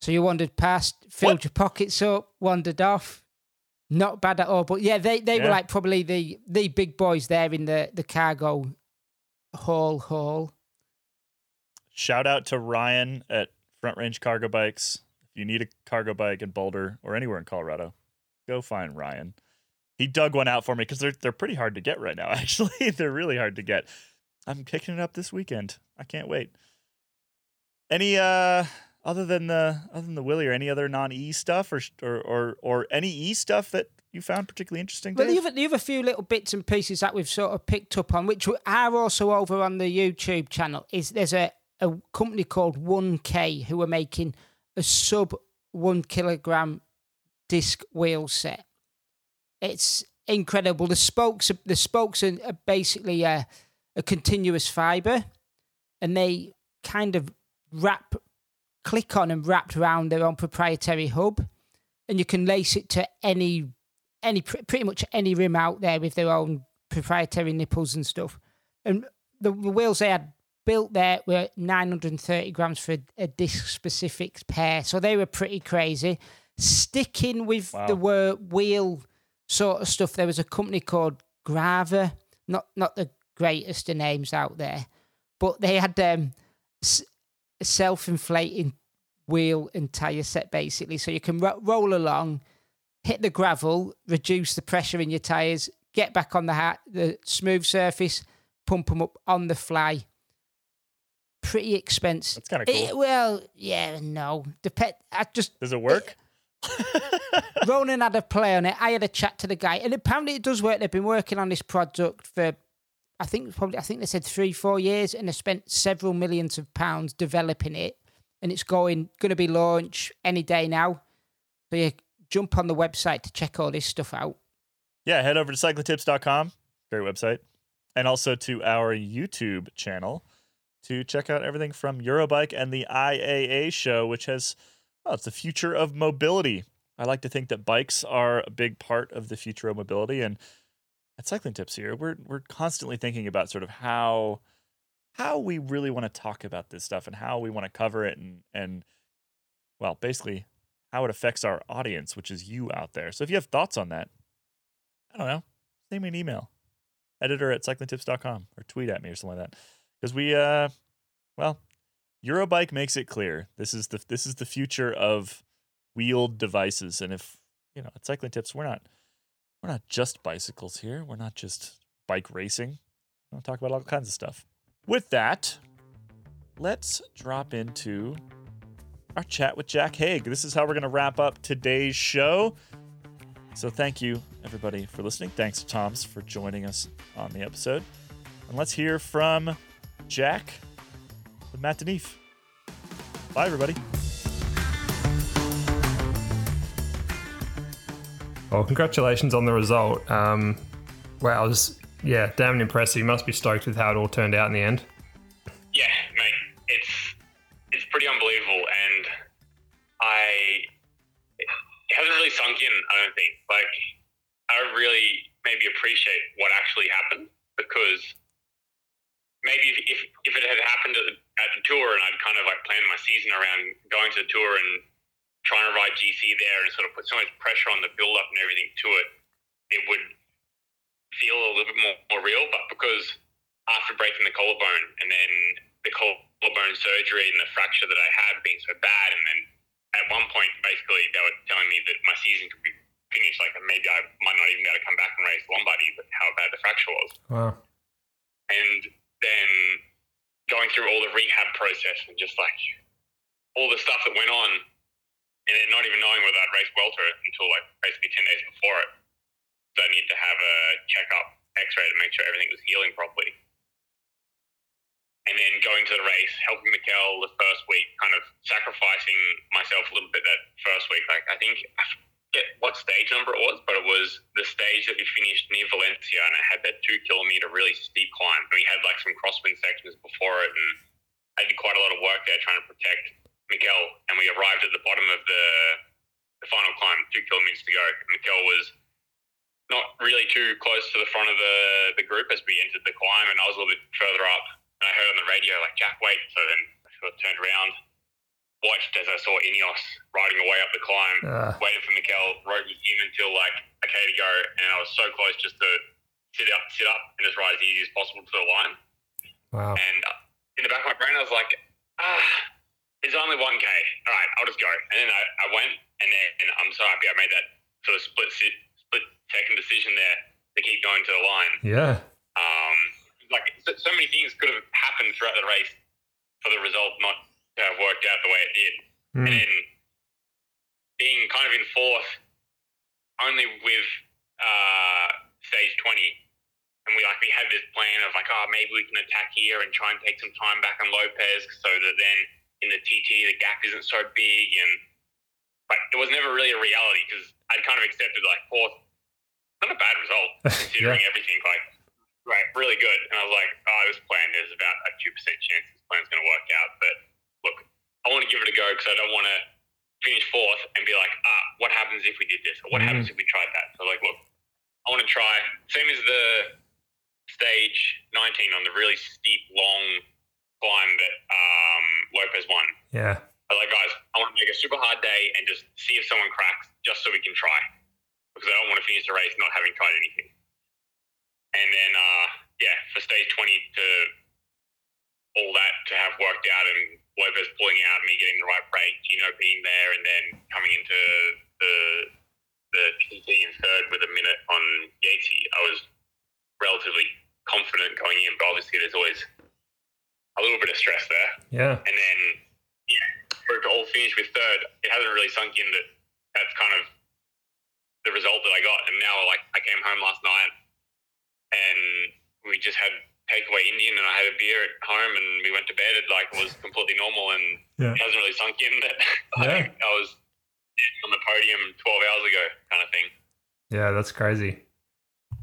So you wandered past, filled what? your pockets up, wandered off. Not bad at all. But yeah, they, they yeah. were like probably the, the big boys there in the, the cargo haul haul. shout out to Ryan at Front Range Cargo Bikes. If you need a cargo bike in Boulder or anywhere in Colorado, go find Ryan. He dug one out for me because they're they're pretty hard to get right now, actually. They're really hard to get. I'm picking it up this weekend. I can't wait. Any uh other than the other than the Willie, or any other non-E stuff, or or or, or any E stuff that you found particularly interesting, Dave? Well, the other, the other few little bits and pieces that we've sort of picked up on, which are also over on the YouTube channel, is there's a, a company called one K who are making a sub one kilogram disc wheel set. It's incredible. The spokes, the spokes are basically a, a continuous fibre, and they kind of wrap, click on and wrap around their own proprietary hub, and you can lace it to any Any pretty much any rim out there with their own proprietary nipples and stuff. And the, the wheels they had built there were nine hundred thirty grams for a, a disc-specific pair. So they were pretty crazy. Sticking with wow. the uh, wheel sort of stuff, there was a company called Grava. Not not the greatest of names out there. But they had um, s- a self-inflating wheel and tyre set, basically. So you can ro- roll along, hit the gravel, reduce the pressure in your tyres, get back on the ha- the smooth surface, pump them up on the fly. Pretty expensive. That's kind of cool. It, well, yeah, no. Dep- I just, does it work? It, Ronan had a play on it. I had a chat to the guy, and apparently it does work. They've been working on this product for, I think probably, I think they said three, four years, and they spent several millions of pounds developing it, and it's going going to be launched any day now. So you jump on the website to check all this stuff out. Yeah, head over to cyclotips dot com. Great website. And also to our YouTube channel to check out everything from Eurobike and the I A A show, which has, well, it's the future of mobility. I like to think that bikes are a big part of the future of mobility. And at Cycling Tips here, we're we're constantly thinking about sort of how how we really want to talk about this stuff and how we want to cover it and and well, basically how it affects our audience, which is you out there. So if you have thoughts on that, I don't know, send me an email, editor at cycling tips dot com, or tweet at me or something like that. Because we, uh, well, Eurobike makes it clear. This is the this is the future of wheeled devices. And if, you know, at Cycling Tips, we're not, we're not just bicycles here. We're not just bike racing. We'll talk about all kinds of stuff. With that, let's drop into our chat with Jack Haig. This is how we're going to wrap up today's show. So thank you, everybody, for listening. Thanks, Toms, for joining us on the episode. And let's hear from Jack with Matt Deneve. Bye, everybody. Well, congratulations on the result. Um, wow, it was, yeah, damn impressive. You must be stoked with how it all turned out in the end. Yeah, mate, it's it's pretty unbelievable. And I, it hasn't really sunk in, I don't think. Like, I don't really maybe appreciate what actually happened, because maybe if if, if it had happened at the, at the tour, and I'd kind of like planned my season around going to the tour and trying to ride G C there and sort of put so much pressure on the build up and everything to it, it would feel a little bit more, more real. But because after breaking the collarbone and then the collarbone surgery and the fracture that I had being so bad, and then at one point basically they were telling me that my season could be finished, like maybe I might not even be able to come back and race Lombardy, but how bad the fracture was. Wow. And then going through all the rehab process and just like all the stuff that went on, and then not even knowing whether I'd race Welter until like basically ten days before it. So I need to have a checkup x-ray to make sure everything was healing properly. And then going to the race, helping Mikel the first week, kind of sacrificing myself a little bit that first week. Like, I think, I forget what stage number it was, but it was the stage that we finished near Valencia, and I had that two-kilometre really steep climb. And we had, like, some crosswind sections before it, and I did quite a lot of work there trying to protect Mikel. And we arrived at the bottom of the, the final climb, two kilometres to go. And Mikel was not really too close to the front of the, the group as we entered the climb, and I was a little bit further up. And I heard on the radio, like, Jack, wait. So then I sort of turned around, watched as I saw Ineos riding away up the climb, uh. waited for Mikel, rode with him until, like, a K to go. And I was so close just to sit up sit up, and just ride as easy as possible to the line. Wow. And in the back of my brain, I was like, ah, it's only one K. All right, I'll just go. And then I, I went, and then and I'm so happy I made that sort of split split second decision there to keep going to the line. Yeah. Um, like so, so many things could have happened throughout the race for the result not to have worked out the way it did. Mm. And then being kind of in fourth only with uh, stage twenty, and we like we had this plan of like, oh, maybe we can attack here and try and take some time back on Lopez so that then in the T T the gap isn't so big. And like it was never really a reality because I'd kind of accepted like fourth, not a bad result considering yeah. everything, like right, really good. And I was like, oh, this plan, there's about a two percent chance this plan's going to work out, but look, I want to give it a go because I don't want to finish fourth and be like, ah, what happens if we did this? Or what mm. happens if we tried that? So, like, look, I want to try. Same as the stage nineteen on the really steep, long climb that um, Lopez won. Yeah. I was like, guys, I want to make a super hard day and just see if someone cracks just so we can try. Because I don't want to finish the race not having tried anything. And then, uh, yeah, for stage twenty to all that to have worked out and Lopez pulling out, me getting the right break, Gino being there, and then coming into the the T T in third with a minute on Yatesy, I was relatively confident going in, but obviously there's always a little bit of stress there. Yeah. And then, yeah, for it to all finish with third, it hasn't really sunk in that that's kind of the result that I got. And now, like, I came home last night and we just had takeaway Indian and I had a beer at home and we went to bed. It like was completely normal and yeah. it hasn't really sunk in that like, yeah. I was on the podium twelve hours ago kind of thing. Yeah, that's crazy.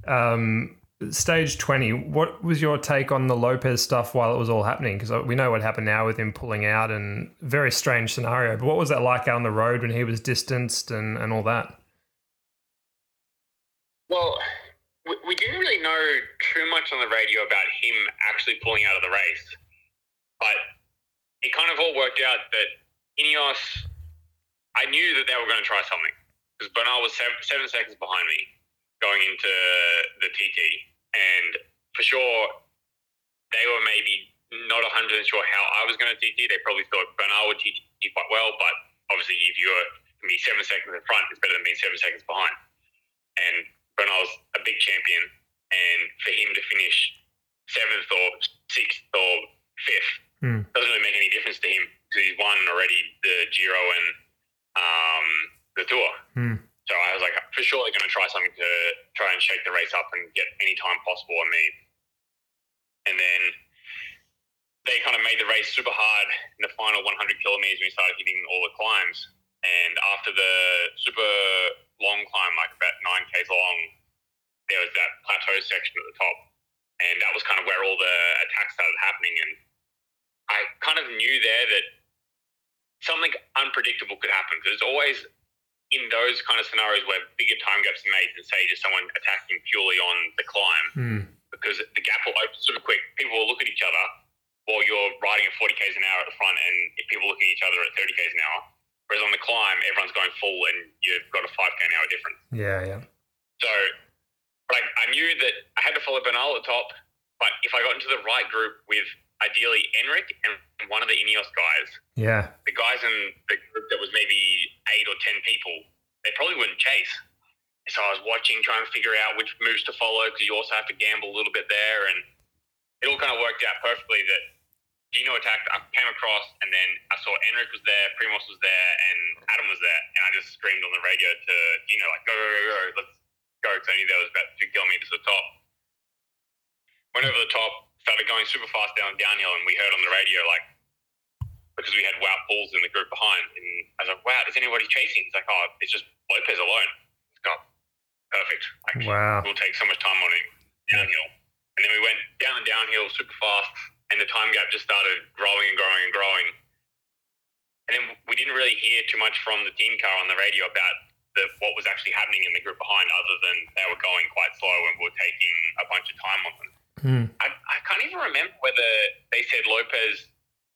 Um, stage twenty, what was your take on the Lopez stuff while it was all happening? Because we know what happened now with him pulling out and very strange scenario, but what was that like out on the road when he was distanced and, and all that? Well, we didn't really know too much on the radio about him actually pulling out of the race, but it kind of all worked out that Ineos, I knew that they were going to try something because Bernal was seven, seven seconds behind me going into the T T, and for sure they were maybe not one hundred percent sure how I was going to T T. They probably thought Bernal would T T quite well, but obviously if you can be seven seconds in front, it's better than being seven seconds behind. And Bernal's a big champion, and for him to finish seventh or sixth or fifth mm. doesn't really make any difference to him because he's won already the Giro and um, the Tour. Mm. So I was like, for sure they're going to try something to try and shake the race up and get any time possible on me. And then they kind of made the race super hard in the final one hundred kilometers when we started hitting all the climbs. And after the super long climb, like about nine Ks long, there was that plateau section at the top. And that was kind of where all the attacks started happening. And I kind of knew there that something unpredictable could happen. Because always in those kind of scenarios where bigger time gaps are made than, say, just someone attacking purely on the climb. Mm. Because the gap will open super quick. People will look at each other while you're riding at forty Ks an hour at the front, and if people look at each other at thirty Ks an hour. Whereas on the climb, everyone's going full and you've got a five K an hour difference. Yeah, yeah. So but I, I knew that I had to follow Bernal at the top, but if I got into the right group with ideally Enric and one of the Ineos guys, yeah, the guys in the group that was maybe eight or ten people, they probably wouldn't chase. So I was watching, trying to figure out which moves to follow because you also have to gamble a little bit there. And it all kind of worked out perfectly that Gino attacked, I came across, and then I saw Enric was there, Primoz was there, and Adam was there, and I just screamed on the radio to Gino, like, go, go, go, go, let's go, because I knew there was about two kilometres to the top. Went over the top, started going super fast down downhill, and we heard on the radio, like, because we had Wout Poels in the group behind, and I was like, wow, is anybody chasing? He's like, oh, it's just Lopez alone. Like, oh, perfect. Like, wow. We'll take so much time on him downhill. And then we went down and downhill super fast, and the time gap just started growing and growing and growing. And then we didn't really hear too much from the team car on the radio about the, what was actually happening in the group behind, other than they were going quite slow and we were taking a bunch of time on them. Mm. I, I can't even remember whether they said Lopez,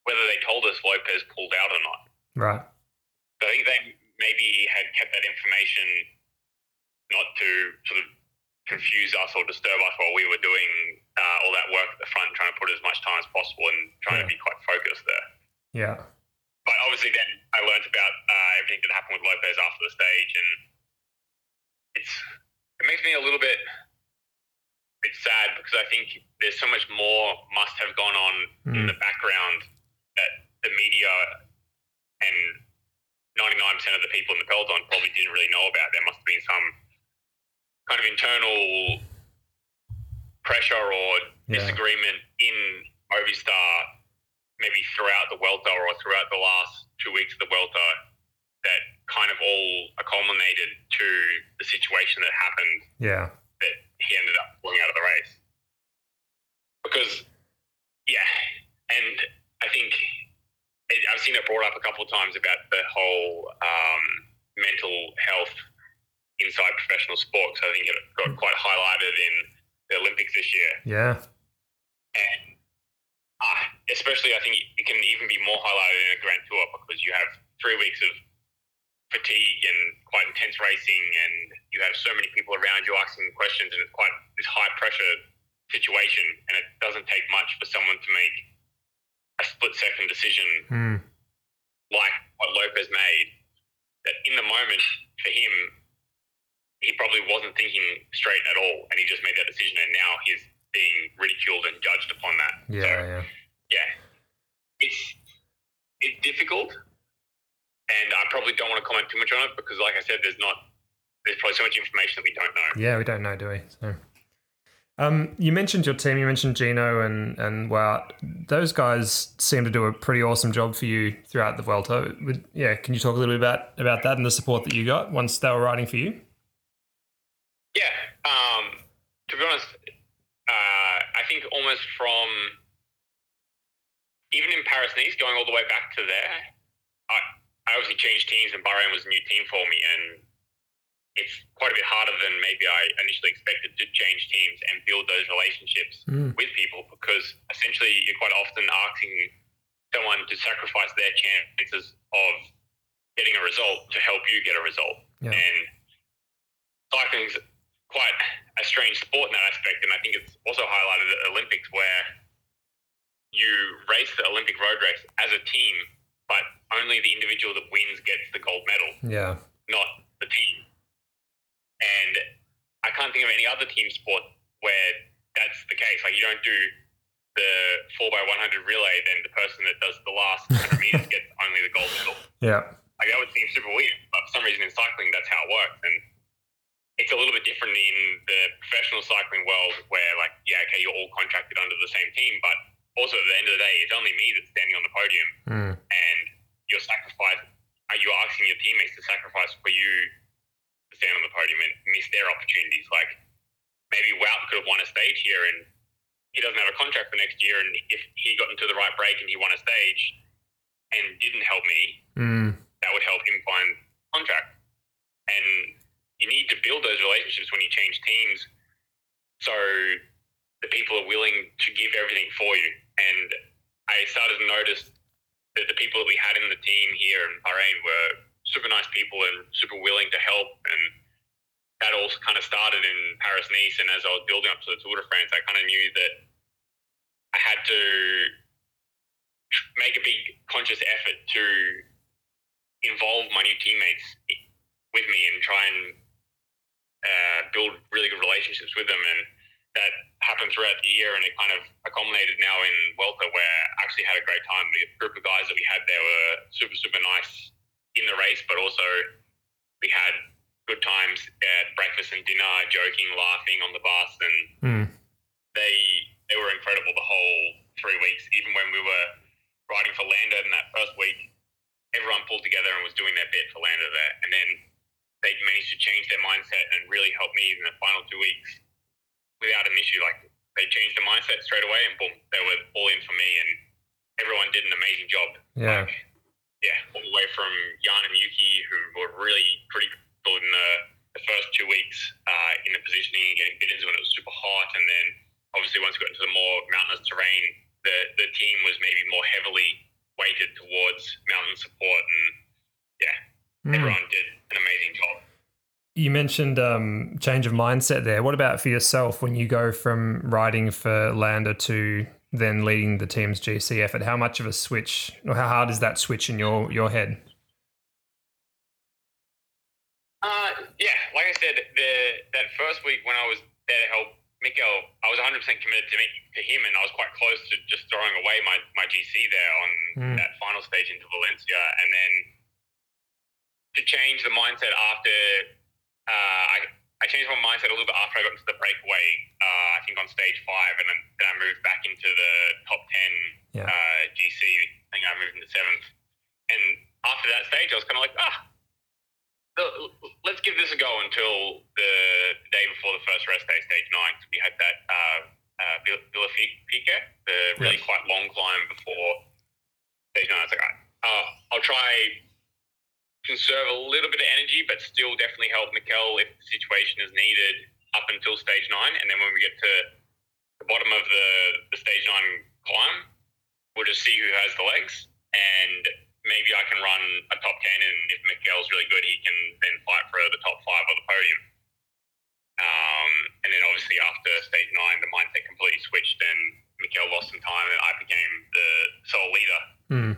whether they told us Lopez pulled out or not. Right. So I think they maybe had kept that information not to sort of confuse us or disturb us while we were doing uh, all that work at the front, trying to put as much time as possible and trying yeah. to be quite focused there. Yeah. But obviously then I learned about uh, everything that happened with Lopez after the stage, and it's it makes me a little bit bit sad because I think there's so much more must have gone on mm. in the background that the media and ninety-nine percent of the people in the peloton probably didn't really know about. There must have been some kind of internal pressure or yeah. disagreement in Movistar maybe throughout the Welter or throughout the last two weeks of the Welter that kind of all culminated to the situation that happened. Yeah. That he ended up pulling out of the race. Because, yeah, and I think it, I've seen it brought up a couple of times about the whole um, mental health inside professional sports. I think it got quite highlighted in the Olympics this year. Yeah. And Uh, especially, I think it can even be more highlighted in a Grand Tour because you have three weeks of fatigue and quite intense racing, and you have so many people around you asking questions, and it's quite this high-pressure situation, and it doesn't take much for someone to make a split-second decision mm. like what Lopez made, that in the moment, for him, he probably wasn't thinking straight at all, and he just made that decision, and now he's being ridiculed and judged upon that. Yeah, so, yeah. yeah. It's it's difficult, and I probably don't want to comment too much on it because, like I said, there's not there's probably so much information that we don't know. Yeah, we don't know, do we? So, um, you mentioned your team. You mentioned Gino and and wow, those guys seem to do a pretty awesome job for you throughout the Vuelta. Would, yeah, can you talk a little bit about about that and the support that you got once they were riding for you? Yeah. Um, to be honest. Uh, I think almost from even in Paris-Nice, going all the way back to there, I, I obviously changed teams and Bahrain was a new team for me, and it's quite a bit harder than maybe I initially expected to change teams and build those relationships mm. with people because essentially you're quite often asking someone to sacrifice their chances of getting a result to help you get a result. Yeah. And cycling's quite a strange sport in that aspect, and I think it's also highlighted at Olympics where you race the Olympic road race as a team, but only the individual that wins gets the gold medal, yeah, not the team. And I can't think of any other team sport where that's the case. Like you don't do the four by one hundred relay, then the person that does the last one hundred meters gets only the gold medal. Yeah, like that would seem super weird, but for some reason in cycling that's how it works. And it's a little bit different in the professional cycling world where, like, yeah, okay, you're all contracted under the same team, but also at the end of the day, it's only me that's standing on the podium mm. and you're sacrificing, you're asking your teammates to sacrifice for you to stand on the podium and miss their opportunities. Like, maybe Wout could have won a stage here and he doesn't have a contract for next year, and if he got into the right break and he won a stage and didn't help me, mm. that would help him find contract. And you need to build those relationships when you change teams so the people are willing to give everything for you. And I started to notice that the people that we had in the team here in Bahrain were super nice people and super willing to help. And that all kind of started in Paris-Nice. And as I was building up to the Tour de France, I kind of knew that I had to make a big conscious effort to involve my new teammates with me and try and Uh, build really good relationships with them, and that happened throughout the year, and it kind of accumulated now in Welter where I actually had a great time. The group of guys that we had there were super, super nice in the race, but also we had good times at breakfast and dinner, joking, laughing on the bus, and mm. they they were incredible the whole three weeks. Even when we were riding for Landa in that first week, everyone pulled together and was doing their bit for Landa there, and then they managed to change their mindset and really helped me in the final two weeks without an issue. Like, they changed the mindset straight away and boom, they were all in for me, and everyone did an amazing job. Yeah. Like, yeah, all the way from Jan and Yuki, who were really critical in the, the first two weeks uh, in the positioning and getting bit into when it was super hot. And then obviously once we got into the more mountainous terrain, the, the team was maybe more heavily weighted towards mountain support, and yeah, mm. everyone did an amazing job. You mentioned um, change of mindset there. What about for yourself when you go from riding for Landa to then leading the team's G C effort. How much of a switch, or how hard is that switch in your your head? Uh, yeah, like I said, the that first week when I was there to help Miguel, I was one hundred percent committed to me, to him, and I was quite close to just throwing away my, my G C there on mm. that final stage into Valencia. And then to change the mindset after, uh, I, I changed my mindset a little bit after I got into the breakaway, uh, I think on stage five, and then, then I moved back into the top ten yeah. uh, G C. I think I moved into seventh. And after that stage, I was kind of like, ah, let's give this a go until the day before the first rest day, stage nine. We had that uh, uh, Villa Pica, the really yes. quite long climb before stage nine. I was like, oh, I'll try conserve a little bit of energy, but still definitely help Mikel if the situation is needed up until stage nine. And then when we get to the bottom of the, the stage nine climb, we'll just see who has the legs and maybe I can run a top ten, and if Mikel's really good, he can then fight for the top five or the podium. Um, and then obviously after stage nine, the mindset completely switched, and Mikel lost some time, and I became the sole leader. Mm.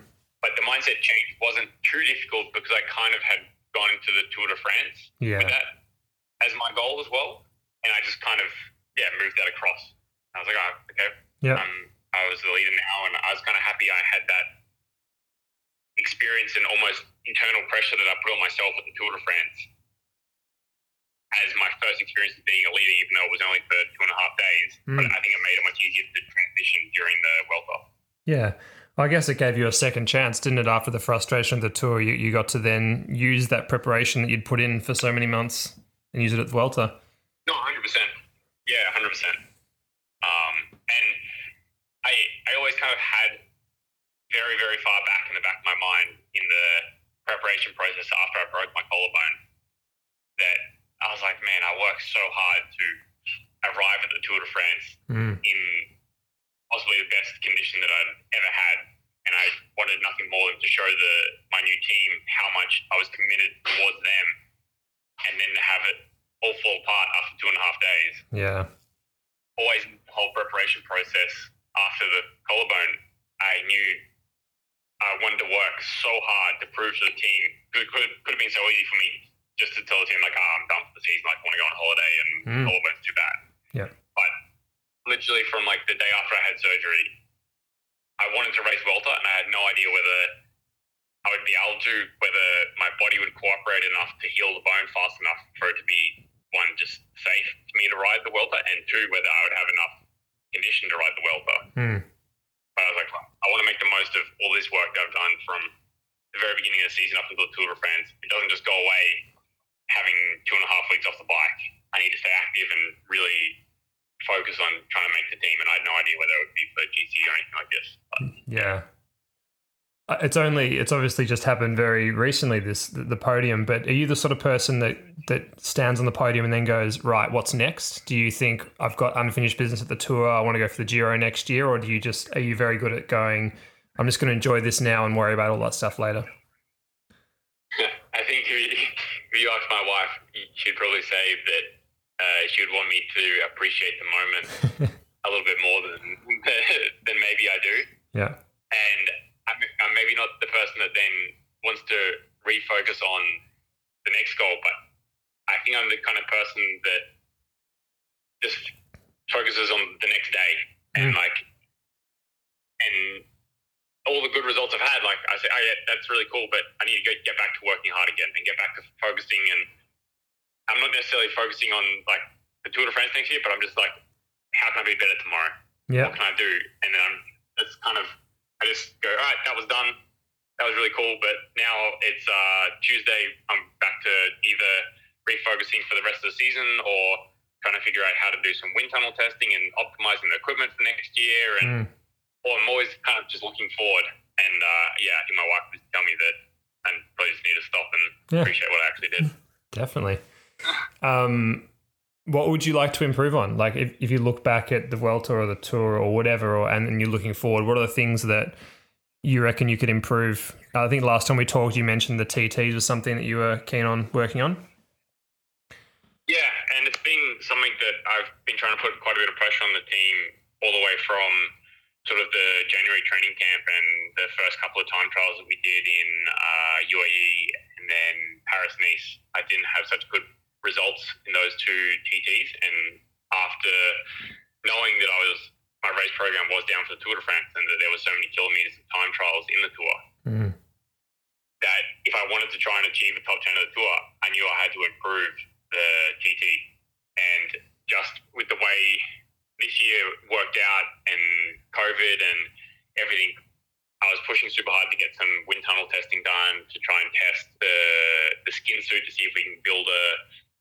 But the mindset change wasn't too difficult because I kind of had gone into the Tour de France yeah. with that as my goal as well, and I just kind of yeah moved that across. I was like, oh, okay, yep. um, I was the leader now, and I was kind of happy I had that experience and almost internal pressure that I put on myself at the Tour de France as my first experience of being a leader, even though it was only for two and a half days. Mm. But I think it made it much easier to transition during the Vuelta. Yeah. I guess it gave you a second chance, didn't it? After the frustration of the Tour, you, you got to then use that preparation that you'd put in for so many months and use it at the Vuelta. No, one hundred percent. Yeah, one hundred percent. Um, and I, I always kind of had very, very far back in the back of my mind in the preparation process after I broke my collarbone that I was like, man, I worked so hard to arrive at the Tour de France mm. in possibly the best condition that I'd ever had, and I wanted nothing more than to show the my new team how much I was committed towards them, and then to have it all fall apart after two and a half days. Yeah. Always the whole preparation process after the collarbone, I knew I wanted to work so hard to prove to the team. It could, could have been so easy for me just to tell the team, like, oh, I'm done for the season. Like, I want to go on holiday and mm. all went too bad. Yeah. But literally from, like, the day after I had surgery, I wanted to race Vuelta, and I had no idea whether I would be able to, whether my body would cooperate enough to heal the bone fast enough for it to be, one, just safe for me to ride the Vuelta, and two, whether I would have enough condition to ride the Vuelta. Mm. But I was like, well, I want to make the most of all this work that I've done from the very beginning of the season up until the Tour de France. It doesn't just go away having two and a half weeks off the bike. I need to stay active and really focus on trying to make the team. And I had no idea whether it would be for G C or anything like this. But, yeah. It's only, it's obviously just happened very recently, this, the podium, but are you the sort of person that, that stands on the podium and then goes, right, what's next? Do you think I've got unfinished business at the Tour, I want to go for the Giro next year? Or do you just, are you very good at going, I'm just going to enjoy this now and worry about all that stuff later? I think if you, if you ask my wife, she'd probably say that uh, she would want me to appreciate the moment a little bit more than, than maybe I do. Yeah. And I'm maybe not the person that then wants to refocus on the next goal, but I think I'm the kind of person that just focuses on the next day and mm. like, and all the good results I've had, like I say, oh yeah, that's really cool, but I need to get, get back to working hard again and get back to focusing. And I'm not necessarily focusing on like the Tour de France next year, but I'm just like, how can I be better tomorrow? Yeah. What can I do? And then I'm, that's kind of, I just go, all right, that was done. That was really cool. But now it's uh, Tuesday. I'm back to either refocusing for the rest of the season or trying to figure out how to do some wind tunnel testing and optimizing the equipment for next year. And mm. or I'm always kind of just looking forward. And uh, yeah, I think my wife would tell me that I probably just need to stop and yeah. appreciate what I actually did. Definitely. um, what would you like to improve on? Like if, if you look back at the Vuelta or the Tour or whatever, or, and, and you're looking forward, what are the things that you reckon you could improve? I think last time we talked, you mentioned the T Ts was something that you were keen on working on. Yeah, and it's been something that I've been trying to put quite a bit of pressure on the team all the way from sort of the January training camp and the first couple of time trials that we did in uh, U A E and then Paris-Nice, I didn't have such good results in those two T Ts. And after knowing that I was my race program was down for the Tour de France and that there were so many kilometres of time trials in the Tour, mm. that if I wanted to try and achieve a top ten of the Tour, I knew I had to improve the T T. And just with the way this year worked out and COVID and everything, I was pushing super hard to get some wind tunnel testing done to try and test the, the skin suit to see if we can build a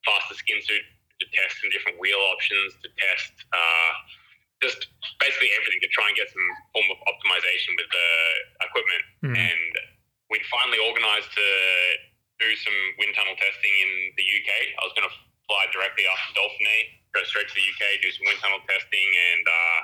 faster skin suit, to test some different wheel options, to test uh, just basically everything to try and get some form of optimization with the equipment. Mm. And we finally organised to do some wind tunnel testing in the U K. I was going to fly directly after Dauphiné, go straight to the U K, do some wind tunnel testing, and uh,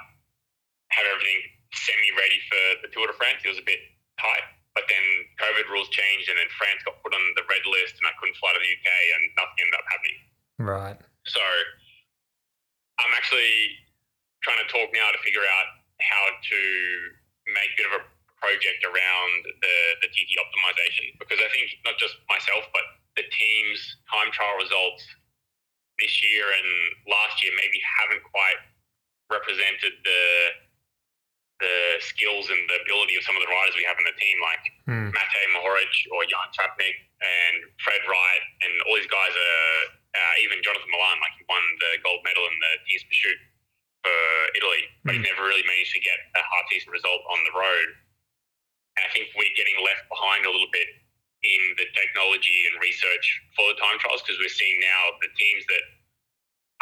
have everything semi-ready for the Tour de France. It was a bit tight, but then COVID rules changed, and then France got put on the red list, and I couldn't fly to the U K, and nothing ended up happening. Right. So I'm actually trying to talk now to figure out how to make a bit of a project around the, the T T optimization, because I think not just myself, but the team's time trial results this year and last year maybe haven't quite represented the the skills and the ability of some of the riders we have in the team, like mm. Matej Mohoric or Jan Trapnik and Fred Wright, and all these guys are, uh, even Jonathan Milan, like he won the gold medal in the team's pursuit for Italy, but mm. he never really managed to get a half decent result on the road. And I think we're getting left behind a little bit in the technology and research for the time trials, because we're seeing now the teams that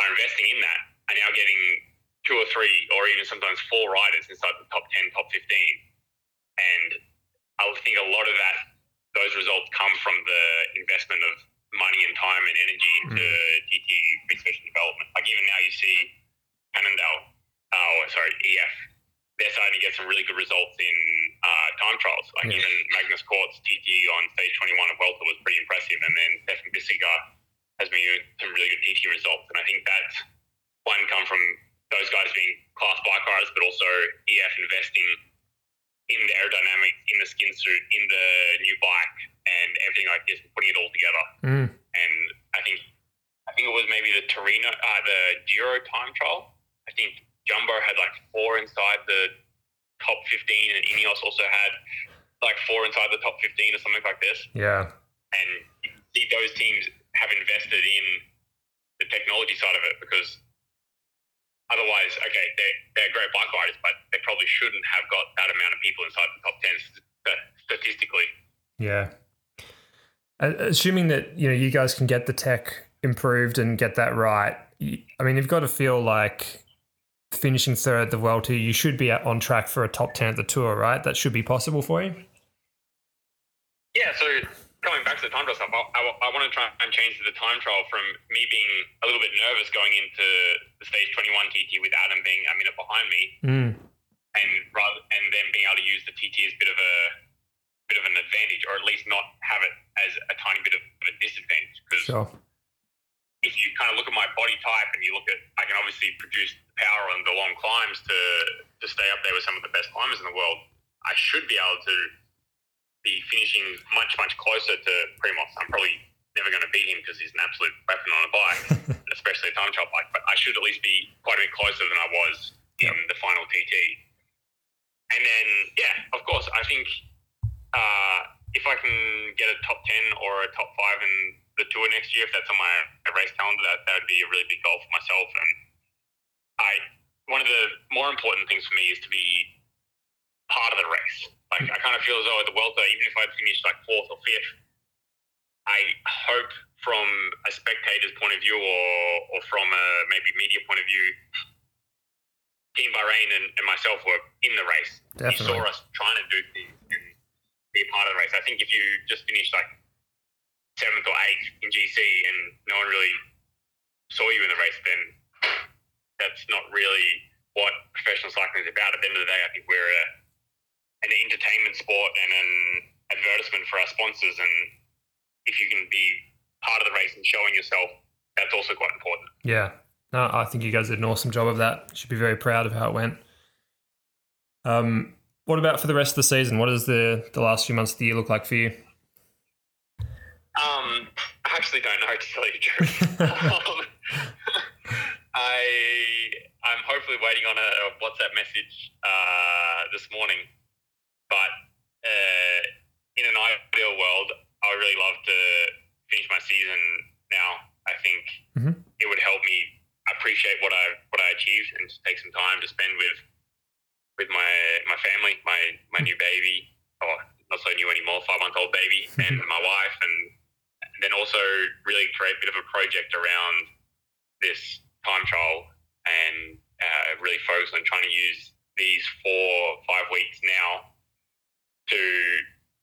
are investing in that are now getting two or three or even sometimes four riders inside the top ten, top fifteen. And I would think a lot of that, those results come from the investment of money and time and energy into T T research and development. Like even now you see Cannondale, oh sorry, E F, they're starting to get some really good results in uh, time trials. Like yeah. even Magnus Kort's T T on stage twenty-one of Welter was pretty impressive. And then Stefan Bissiger has been doing some really good T T results. And I think that's one come from those guys being class bike riders, but also E F investing in the aerodynamics, in the skin suit, in the new bike and everything like this, putting it all together. Mm. And I think I think it was maybe the Torino, uh, the Giro time trial. I think Jumbo had like four inside the top fifteen, and Ineos also had like four inside the top fifteen or something like this. Yeah. And you see those teams have invested in the technology side of it, because otherwise, okay, they're, they're great bike riders, but they probably shouldn't have got that amount of people inside the top ten statistically. Yeah. Assuming that, you know, you guys can get the tech improved and get that right, I mean, you've got to feel like finishing third at the World Tour, you should be on track for a top ten at the Tour, right? That should be possible for you? Yeah, so coming back to the time trial stuff, I, I, I want to try and change the time trial from me being a little bit nervous going into the stage twenty-one T T with Adam being a minute behind me, mm. and rather, and then being able to use the T T as a bit of a bit of an advantage, or at least not have it as a tiny bit of a disadvantage, because sure. if you kind of look at my body type and you look at, I can obviously produce the power on the long climbs to, to stay up there with some of the best climbers in the world. I should be able to be finishing much, much closer to Primoz. I'm probably never going to beat him because he's an absolute weapon on a bike, especially a time trial bike, but I should at least be quite a bit closer than I was in yep. the final T T. And then, yeah, of course, I think uh, if I can get a top ten or a top five in the Tour next year, if that's on my race calendar, that that would be a really big goal for myself. And I, one of the more important things for me is to be part of the race. Like I kind of feel as though at the Welter, even if I finish like fourth or fifth, I hope from a spectator's point of view, or or from a maybe media point of view, Team Bahrain and, and myself were in the race. Definitely. You saw us trying to do things and be a part of the race. I think if you just finish like seventh or eighth in G C and no one really saw you in the race, then that's not really what professional cycling is about. At the end of the day, I think we're a, an entertainment sport and an advertisement for our sponsors, and if you can be part of the race and showing yourself, that's also quite important. Yeah. No, I think you guys did an awesome job of that. You should be very proud of how it went. Um, what about for the rest of the season? What does the, the last few months of the year look like for you? Um, I actually don't know, to tell you the truth. um, I, I'm hopefully waiting on a WhatsApp message uh, this morning, but uh, in an ideal world, I would really love to finish my season now. I think mm-hmm. it would help me appreciate what I what I achieved and just take some time to spend with with my my family, my, my new baby, or oh, not so new anymore, five-month-old baby, and my wife, and, and then also really create a bit of a project around this time trial and uh, really focus on trying to use these four, five weeks now to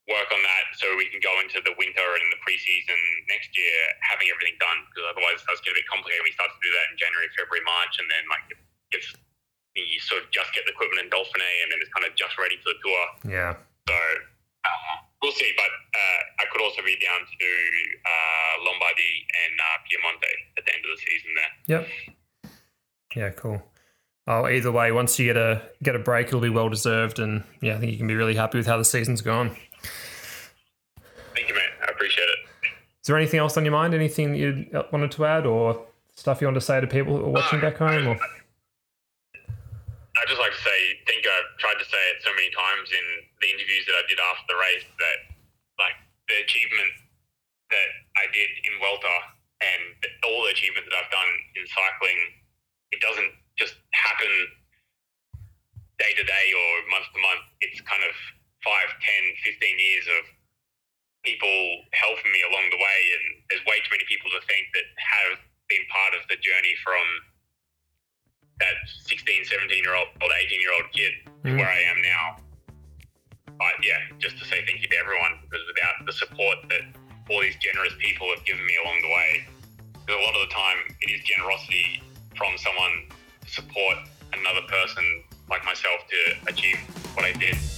work on that so we can go into the winter and the preseason next year having everything done, because otherwise it does get a bit complicated. We start to do that in January, February, March, and then like if, if you sort of just get the equipment in Dauphiné and then it's kind of just ready for the tour. Yeah. So uh, we'll see, but uh, I could also be down to do uh, Lombardy and uh, Piemonte at the end of the season there. Yep. Yeah, cool. Oh, either way, once you get a get a break, it'll be well deserved, and yeah, I think you can be really happy with how the season's gone. Thank you, mate. I appreciate it. Is there anything else on your mind? Anything that you wanted to add, or stuff you want to say to people who are watching no, back home? Or? I'd just like to say, I think I've tried to say it so many times in the interviews that I did after the race that, like, the achievement that I did in Vuelta and all the achievements that I've done in cycling, it doesn't just happen day to day or month to month. It's kind of five, ten, fifteen years of people helping me along the way, and there's way too many people to thank that have been part of the journey from that sixteen, seventeen-year-old or eighteen-year-old kid to mm. where I am now. But, yeah, just to say thank you to everyone, because without the support that all these generous people have given me along the way, because a lot of the time it is generosity from someone to support another person like myself to achieve what I did.